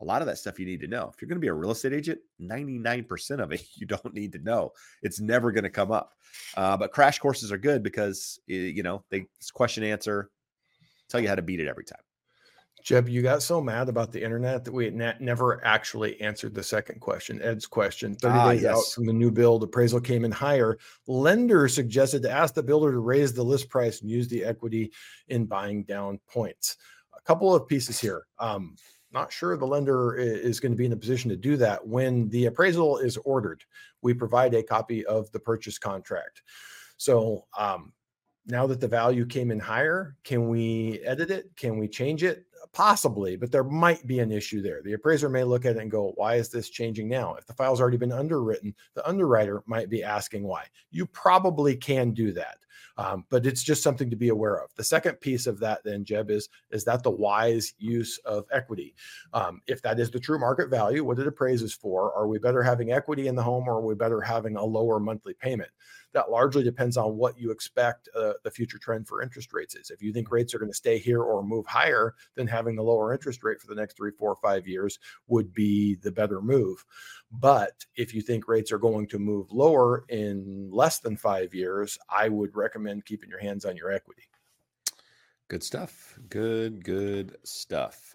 a lot of that stuff you need to know. If you're going to be a real estate agent, 99% of it you don't need to know. It's never going to come up. But crash courses are good because, you know, it's question answer. Tell you how to beat it every time. Jeb, you got so mad about the internet that we had never actually answered the second question, Ed's question. 30 days out from the new build, appraisal came in higher. Lender suggested to ask the builder to raise the list price and use the equity in buying down points. A couple of pieces here. Not sure the lender is going to be in a position to do that. When the appraisal is ordered, we provide a copy of the purchase contract. So, now that the value came in higher, can we edit it? Can we change it? Possibly, but there might be an issue there. The appraiser may look at it and go, why is this changing now? If the file's already been underwritten, the underwriter might be asking why. You probably can do that, but it's just something to be aware of. The second piece of that then, Jeb, is that the wise use of equity? If that is the true market value, what it appraises for, are we better having equity in the home or are we better having a lower monthly payment? That largely depends on what you expect the future trend for interest rates is. If you think rates are going to stay here or move higher, then having the lower interest rate for the next 3, 4, 5 years would be the better move. But if you think rates are going to move lower in less than 5 years, I would recommend keeping your hands on your equity. Good stuff. Good stuff.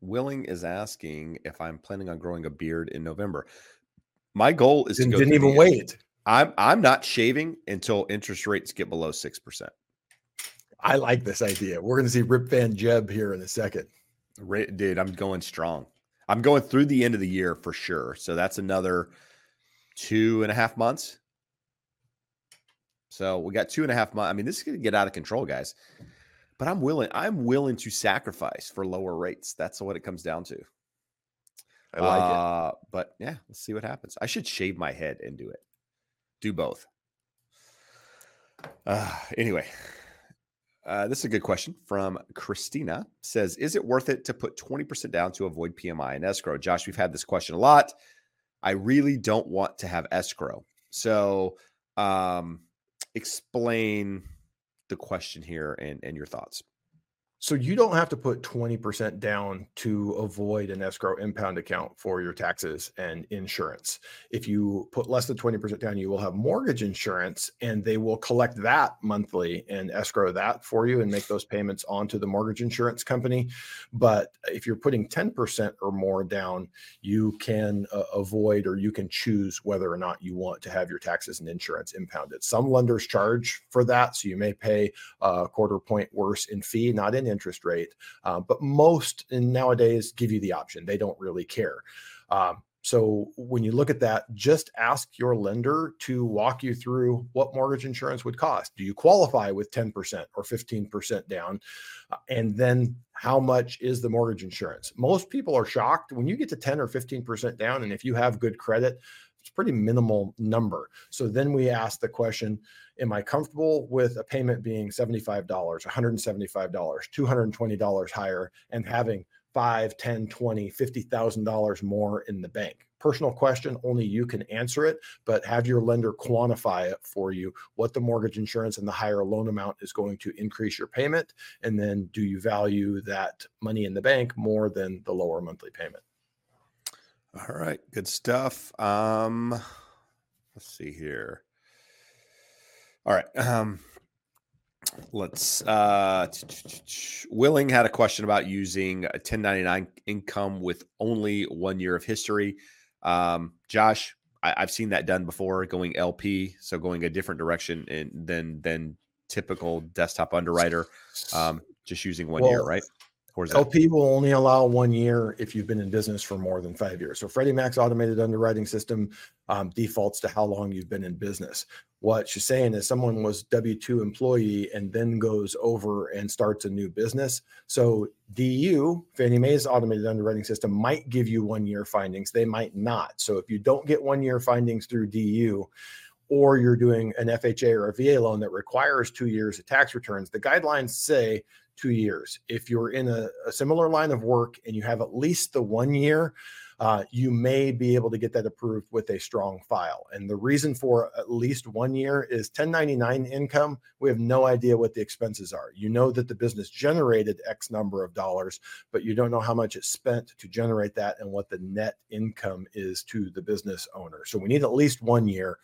Willing is asking if I'm planning on growing a beard in November. My goal is to go. Didn't even wait. I'm not shaving until interest rates get below 6%. I like this idea. We're going to see Rip Van Jeb here in a second. Dude, I'm going strong. I'm going through the end of the year for sure. So that's another 2.5 months. So we got 2.5 months. I mean, this is going to get out of control, guys. But I'm willing to sacrifice for lower rates. That's what it comes down to. I like it. But yeah, let's see what happens. I should shave my head and do it. Do both. This is a good question from Christina. Says, is it worth it to put 20% down to avoid PMI and escrow? Josh, we've had this question a lot. I really don't want to have escrow. So explain the question here and your thoughts. So you don't have to put 20% down to avoid an escrow impound account for your taxes and insurance. If you put less than 20% down, you will have mortgage insurance, and they will collect that monthly and escrow that for you and make those payments onto the mortgage insurance company. But if you're putting 10% or more down, you can avoid, or you can choose whether or not you want to have your taxes and insurance impounded. Some lenders charge for that, so you may pay a quarter point worse in fee, not in interest rate, but most nowadays give you the option. They don't really care. So when you look at that, just ask your lender to walk you through what mortgage insurance would cost. Do you qualify with 10% or 15% down? And then how much is the mortgage insurance? Most people are shocked when you get to 10 or 15% down. And if you have good credit, it's a pretty minimal number. So then we ask the question, am I comfortable with a payment being $75, $175, $220 higher, and having $5, $10, $20, $50,000 more in the bank? Personal question, only you can answer it, but have your lender quantify it for you, what the mortgage insurance and the higher loan amount is going to increase your payment. And then do you value that money in the bank more than the lower monthly payment? All right. Good stuff. Let's see here. All right. Willing had a question about using a 1099 income with only 1 year of history. Josh, I've seen that done before, going LP. So going a different direction than typical desktop underwriter, just using one year, right? LP will only allow 1 year if you've been in business for more than 5 years. So Freddie Mac's automated underwriting system defaults to how long you've been in business. What she's saying is someone was W-2 employee and then goes over and starts a new business. So DU, Fannie Mae's automated underwriting system, might give you 1 year findings. They might not. So if you don't get 1 year findings through DU, or you're doing an FHA or a VA loan that requires 2 years of tax returns, the guidelines say 2 years. If you're in a similar line of work and you have at least the 1 year, you may be able to get that approved with a strong file. And the reason for at least 1 year is 1099 income. We have no idea what the expenses are. You know that the business generated X number of dollars, but you don't know how much it spent to generate that and what the net income is to the business owner. So we need at least 1 year,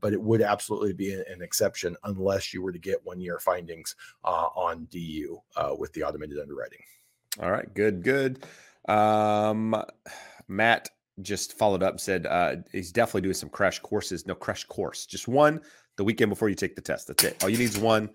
but it would absolutely be an exception unless you were to get 1 year findings on DU with the automated underwriting. All right, good. Matt just followed up and said he's definitely doing some crash courses. No crash course, just one the weekend before you take the test. That's it. All you need is one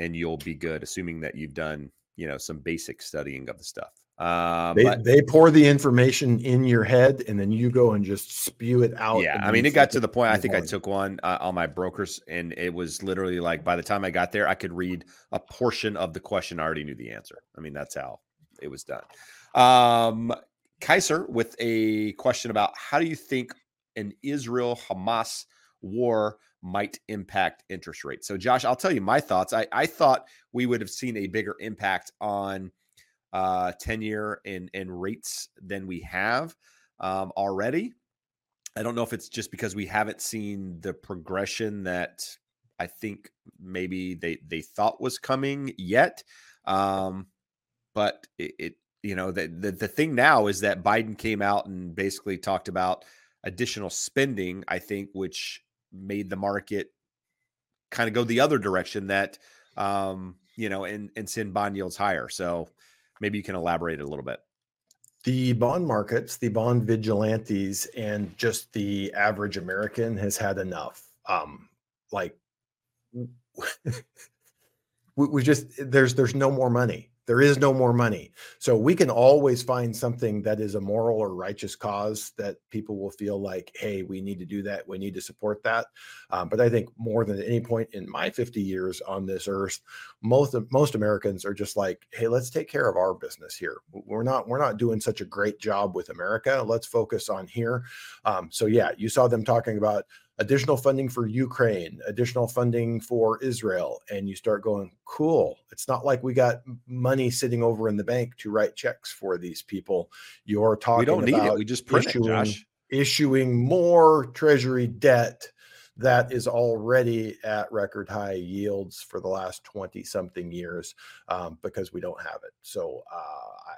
and you'll be good, assuming that you've done, some basic studying of the stuff. They pour the information in your head and then you go and just spew it out. Yeah. I mean, it got to the point, I think I took one on my brokers and it was literally like, by the time I got there, I could read a portion of the question. I already knew the answer. I mean, that's how it was done. Kaiser with a question about how do you think an Israel-Hamas war might impact interest rates? So, Josh, I'll tell you my thoughts. I thought we would have seen a bigger impact on 10-year and rates than we have already. I don't know if it's just because we haven't seen the progression that I think maybe they thought was coming yet. But it the thing now is that Biden came out and basically talked about additional spending, I think, which made the market kind of go the other direction that, and send bond yields higher. So maybe you can elaborate a little bit. The bond markets, the bond vigilantes, and just the average American has had enough. We just, there's no more money. There is no more money. So we can always find something that is a moral or righteous cause that people will feel like, hey, we need to do that. We need to support that. But I think more than at any point in my 50 years on this earth, most Americans are just like, hey, let's take care of our business here. We're not doing such a great job with America. Let's focus on here. So yeah, you saw them talking about additional funding for Ukraine, additional funding for Israel, and you start going, cool, it's not like we got money sitting over in the bank to write checks for these people. You're talking about we don't need it. We just print it, Josh. Issuing more treasury debt that is already at record high yields for the last 20 something years because we don't have it. So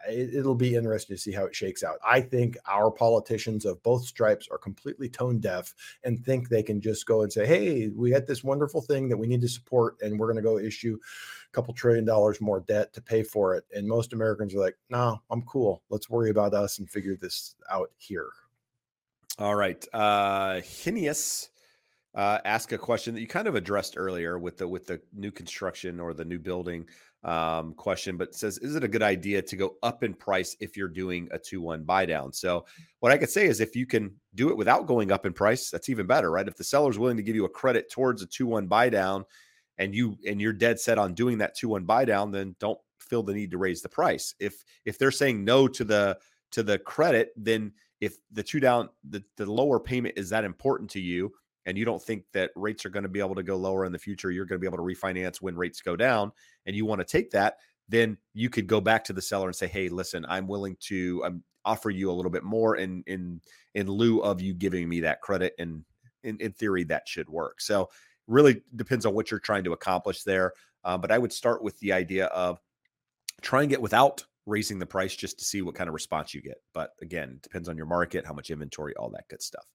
it'll be interesting to see how it shakes out. I think our politicians of both stripes are completely tone deaf and think they can just go and say, hey, we got this wonderful thing that we need to support, and we're going to go issue a couple $1 trillion more debt to pay for it. And most Americans are like, no, I'm cool. Let's worry about us and figure this out here. All right. Hinius. Ask a question that you kind of addressed earlier with the new construction or the new building question, but says, is it a good idea to go up in price if you're doing a 2-1 buy down? So what I could say is if you can do it without going up in price, that's even better, right? If the seller's willing to give you a credit towards a 2-1 buy down and you're dead set on doing that 2-1 buy down, then don't feel the need to raise the price. If they're saying no to the credit, then if the the lower payment is that important to you, and you don't think that rates are going to be able to go lower in the future, you're going to be able to refinance when rates go down, and you want to take that, then you could go back to the seller and say, hey, listen, I'm willing to offer you a little bit more in lieu of you giving me that credit. And in theory, that should work. So really depends on what you're trying to accomplish there. But I would start with the idea of trying it without raising the price just to see what kind of response you get. But again, it depends on your market, how much inventory, all that good stuff.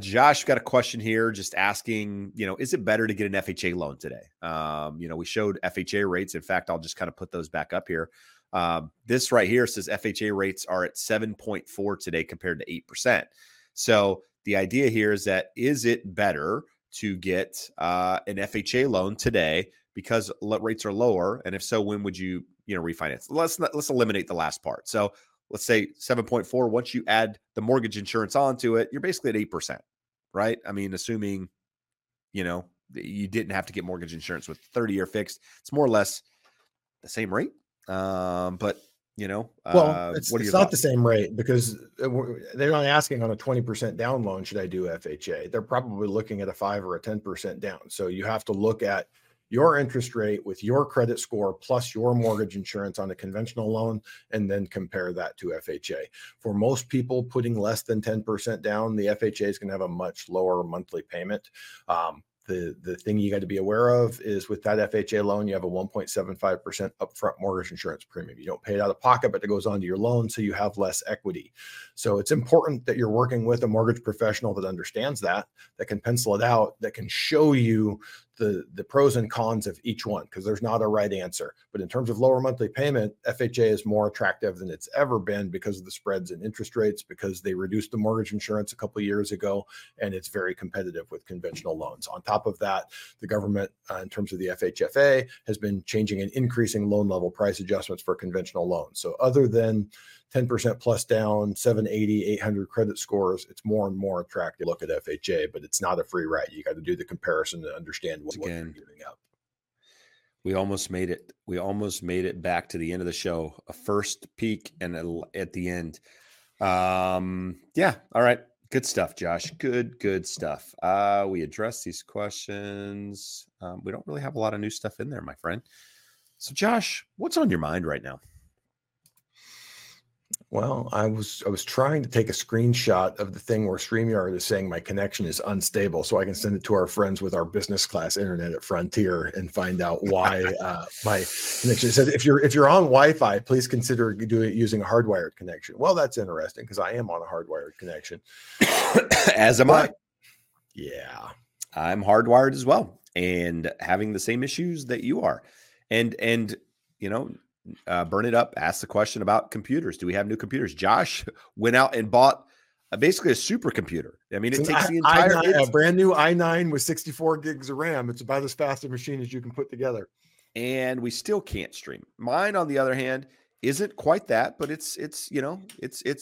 Josh got a question here just asking, is it better to get an FHA loan today? We showed FHA rates. In fact, I'll just kind of put those back up here. This right here says FHA rates are at 7.4 today compared to 8%. So the idea here is that is it better to get an FHA loan today because rates are lower? And if so, when would you, refinance? Let's eliminate the last part. So let's say 7.4. Once you add the mortgage insurance onto it, you're basically at 8%, right? I mean, assuming, you didn't have to get mortgage insurance with 30-year fixed, it's more or less the same rate. It's not the same rate because they're not asking on a 20% down loan, should I do FHA? They're probably looking at a 5 or a 10% down. So you have to look at your interest rate with your credit score plus your mortgage insurance on a conventional loan, and then compare that to FHA. For most people putting less than 10% down, the FHA is going to have a much lower monthly payment. The thing you got to be aware of is with that FHA loan, you have a 1.75% upfront mortgage insurance premium. You don't pay it out of pocket, but it goes onto your loan, so you have less equity. So it's important that you're working with a mortgage professional that understands that can pencil it out, that can show you the pros and cons of each one, because there's not a right answer. But in terms of lower monthly payment, FHA is more attractive than it's ever been because of the spreads in interest rates, because they reduced the mortgage insurance a couple of years ago, and it's very competitive with conventional loans. On top of that, the government, in terms of the FHFA, has been changing and increasing loan level price adjustments for conventional loans. So other than 10% plus down, 780, 800 credit scores, it's more and more attractive. Look at FHA, but it's not a free ride. You got to do the comparison to understand what you're giving up. We almost made it. We almost made it back to the end of the show. A first peak and at the end. Yeah. All right. Good stuff, Josh. Good stuff. We address these questions. We don't really have a lot of new stuff in there, my friend. So, Josh, what's on your mind right now? Well, I was trying to take a screenshot of the thing where StreamYard is saying my connection is unstable, so I can send it to our friends with our business class internet at Frontier and find out why my connection. It says if you're on Wi-Fi, please consider doing it using a hardwired connection. Well, that's interesting because I am on a hardwired connection. As am I. Yeah, I'm hardwired as well, and having the same issues that you are, and. Burn it up. Ask the question about computers. Do we have new computers? Josh went out and bought basically a supercomputer. I mean, it takes the entire a brand new i9 with 64 gigs of RAM. It's about as fast a machine as you can put together. And we still can't stream. Mine, on the other hand, isn't quite that, but it's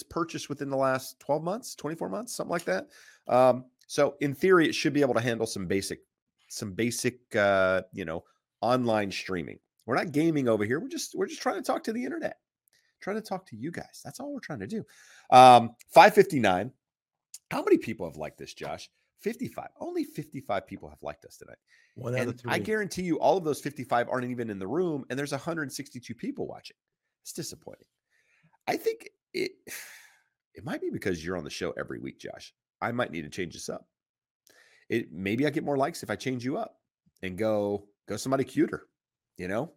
purchased within the last 12 months, 24 months, something like that. So in theory, it should be able to handle some basic online streaming. We're not gaming over here. We're just trying to talk to the internet, trying to talk to you guys. That's all we're trying to do. 559. How many people have liked this, Josh? 55. Only 55 people have liked us tonight. One out of three. I guarantee you all of those 55 aren't even in the room, and there's 162 people watching. It's disappointing. I think it might be because you're on the show every week, Josh. I might need to change this up. Maybe I get more likes if I change you up and go somebody cuter, you know?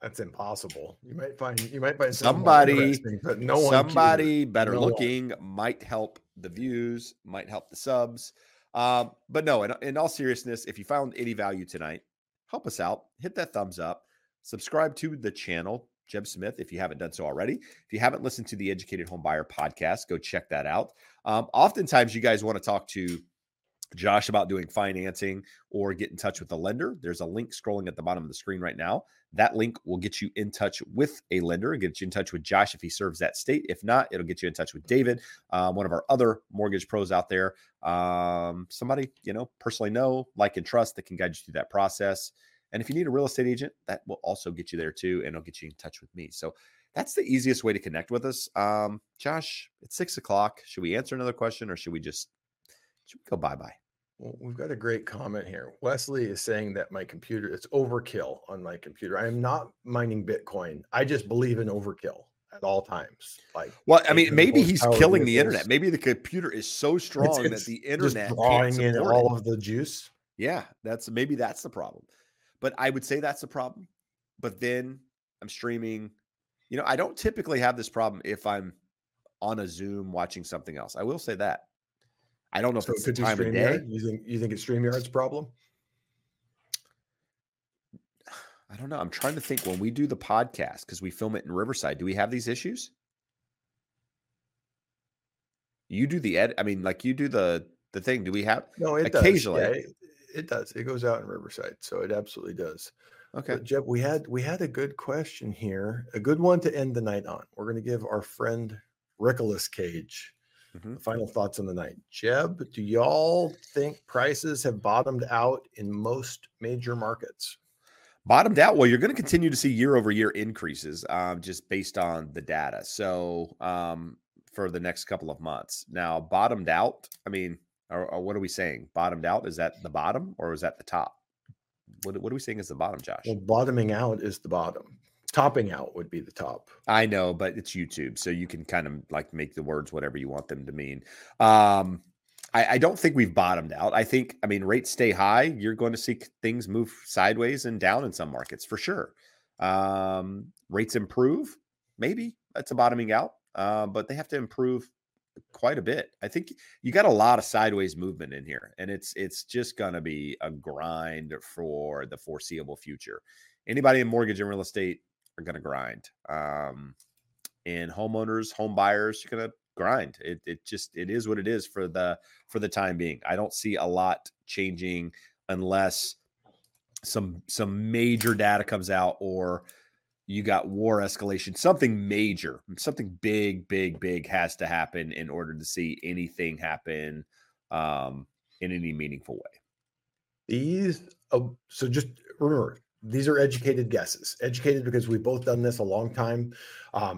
That's impossible. You might find somebody, but no one somebody cuter. Better no looking one. Might help the views, might help the subs. But no, in all seriousness, if you found any value tonight, help us out. Hit that thumbs up. Subscribe to the channel, Jeb Smith, if you haven't done so already. If you haven't listened to the Educated Home Buyer podcast, go check that out. Oftentimes, you guys want to talk to Josh about doing financing or get in touch with a lender. There's a link scrolling at the bottom of the screen right now. That link will get you in touch with a lender and get you in touch with Josh if he serves that state. If not, it'll get you in touch with David, one of our other mortgage pros out there. Somebody, personally know, like, and trust that can guide you through that process. And if you need a real estate agent, that will also get you there too. And it'll get you in touch with me. So that's the easiest way to connect with us. Josh, it's 6:00. Should we answer another question or should we go bye-bye? Well, we've got a great comment here. Wesley is saying that my computer, it's overkill on my computer. I am not mining Bitcoin. I just believe in overkill at all times. Maybe he's killing the internet. Maybe the computer is so strong that the internet drawing in all of the juice. Yeah, that's the problem. But I would say that's the problem. But then I'm streaming. I don't typically have this problem if I'm on a Zoom watching something else. I will say that. I don't know if it's the time of day. You think it's StreamYard's problem? I don't know. I'm trying to think when we do the podcast because we film it in Riverside. Do we have these issues? You do the edit. I mean, like you do the thing. Do we have? No, it occasionally. Does. Yeah, it does. It goes out in Riverside, so it absolutely does. Okay, but Jeb, we had a good question here, a good one to end the night on. We're going to give our friend Nicolas Cage. Mm-hmm. Final thoughts on the night. Jeb, do y'all think prices have bottomed out in most major markets? Bottomed out? Well, you're going to continue to see year-over-year increases just based on the data. So for the next couple of months. Now, bottomed out, I mean, or what are we saying? Bottomed out, is that the bottom or is that the top? What are we saying is the bottom, Josh? Well, bottoming out is the bottom. Topping out would be the top. I know, but it's YouTube. So you can kind of like make the words whatever you want them to mean. I don't think we've bottomed out. I mean, rates stay high. You're going to see things move sideways and down in some markets for sure. Rates improve. Maybe that's a bottoming out, but they have to improve quite a bit. I think you got a lot of sideways movement in here, and it's just going to be a grind for the foreseeable future. Anybody in mortgage and real estate are going to grind. And homeowners, home buyers, you're going to grind. It is what it is for the time being. I don't see a lot changing unless some major data comes out or you got war escalation, something major, something big has to happen in order to see anything happen in any meaningful way. So just remember, these are educated guesses. Educated because we've both done this a long time,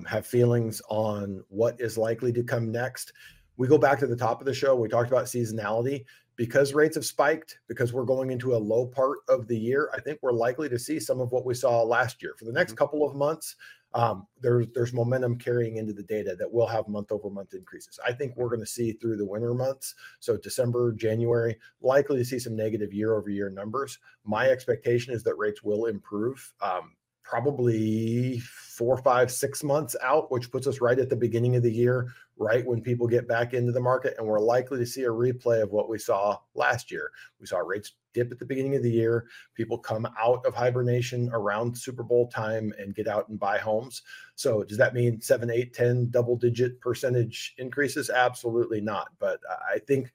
have feelings on what is likely to come next. We go back to the top of the show. We talked about seasonality. Because rates have spiked, because we're going into a low part of the year, I think we're likely to see some of what we saw last year. For the next couple of months, there's momentum carrying into the data that will have month-over-month increases. I think we're going to see through the winter months, so December, January, likely to see some negative year-over-year numbers. My expectation is that rates will improve probably 4, 5, 6 months out, which puts us right at the beginning of the year, right when people get back into the market, and we're likely to see a replay of what we saw last year. We saw rates dip at the beginning of the year. People come out of hibernation around Super Bowl time and get out and buy homes. So does that mean 7, 8, 10 double-digit percentage increases? Absolutely not. But I think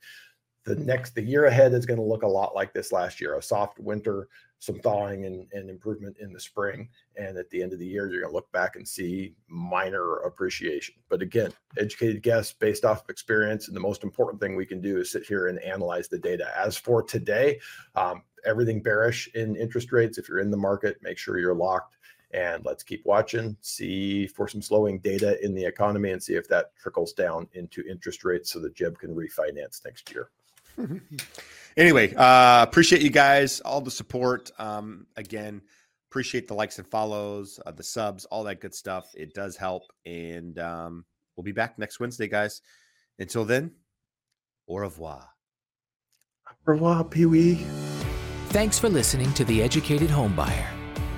the year ahead is going to look a lot like this last year, a soft winter, some thawing and improvement in the spring. And at the end of the year, you're going to look back and see minor appreciation. But again, educated guess based off of experience. And the most important thing we can do is sit here and analyze the data. As for today, everything bearish in interest rates. If you're in the market, make sure you're locked. And let's keep watching, see for some slowing data in the economy and see if that trickles down into interest rates so that Jeb can refinance next year. Anyway, appreciate you guys, all the support. Again, appreciate the likes and follows, the subs, all that good stuff. It does help. And we'll be back next Wednesday, guys. Until then, au revoir. Au revoir, Pee-wee. Thanks for listening to The Educated Homebuyer.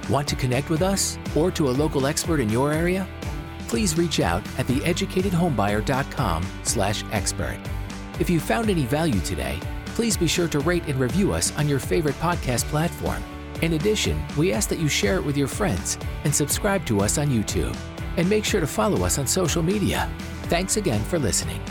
Want to connect with us or to a local expert in your area? Please reach out at theeducatedhomebuyer.com/expert. If you found any value today, please be sure to rate and review us on your favorite podcast platform. In addition, we ask that you share it with your friends and subscribe to us on YouTube. And make sure to follow us on social media. Thanks again for listening.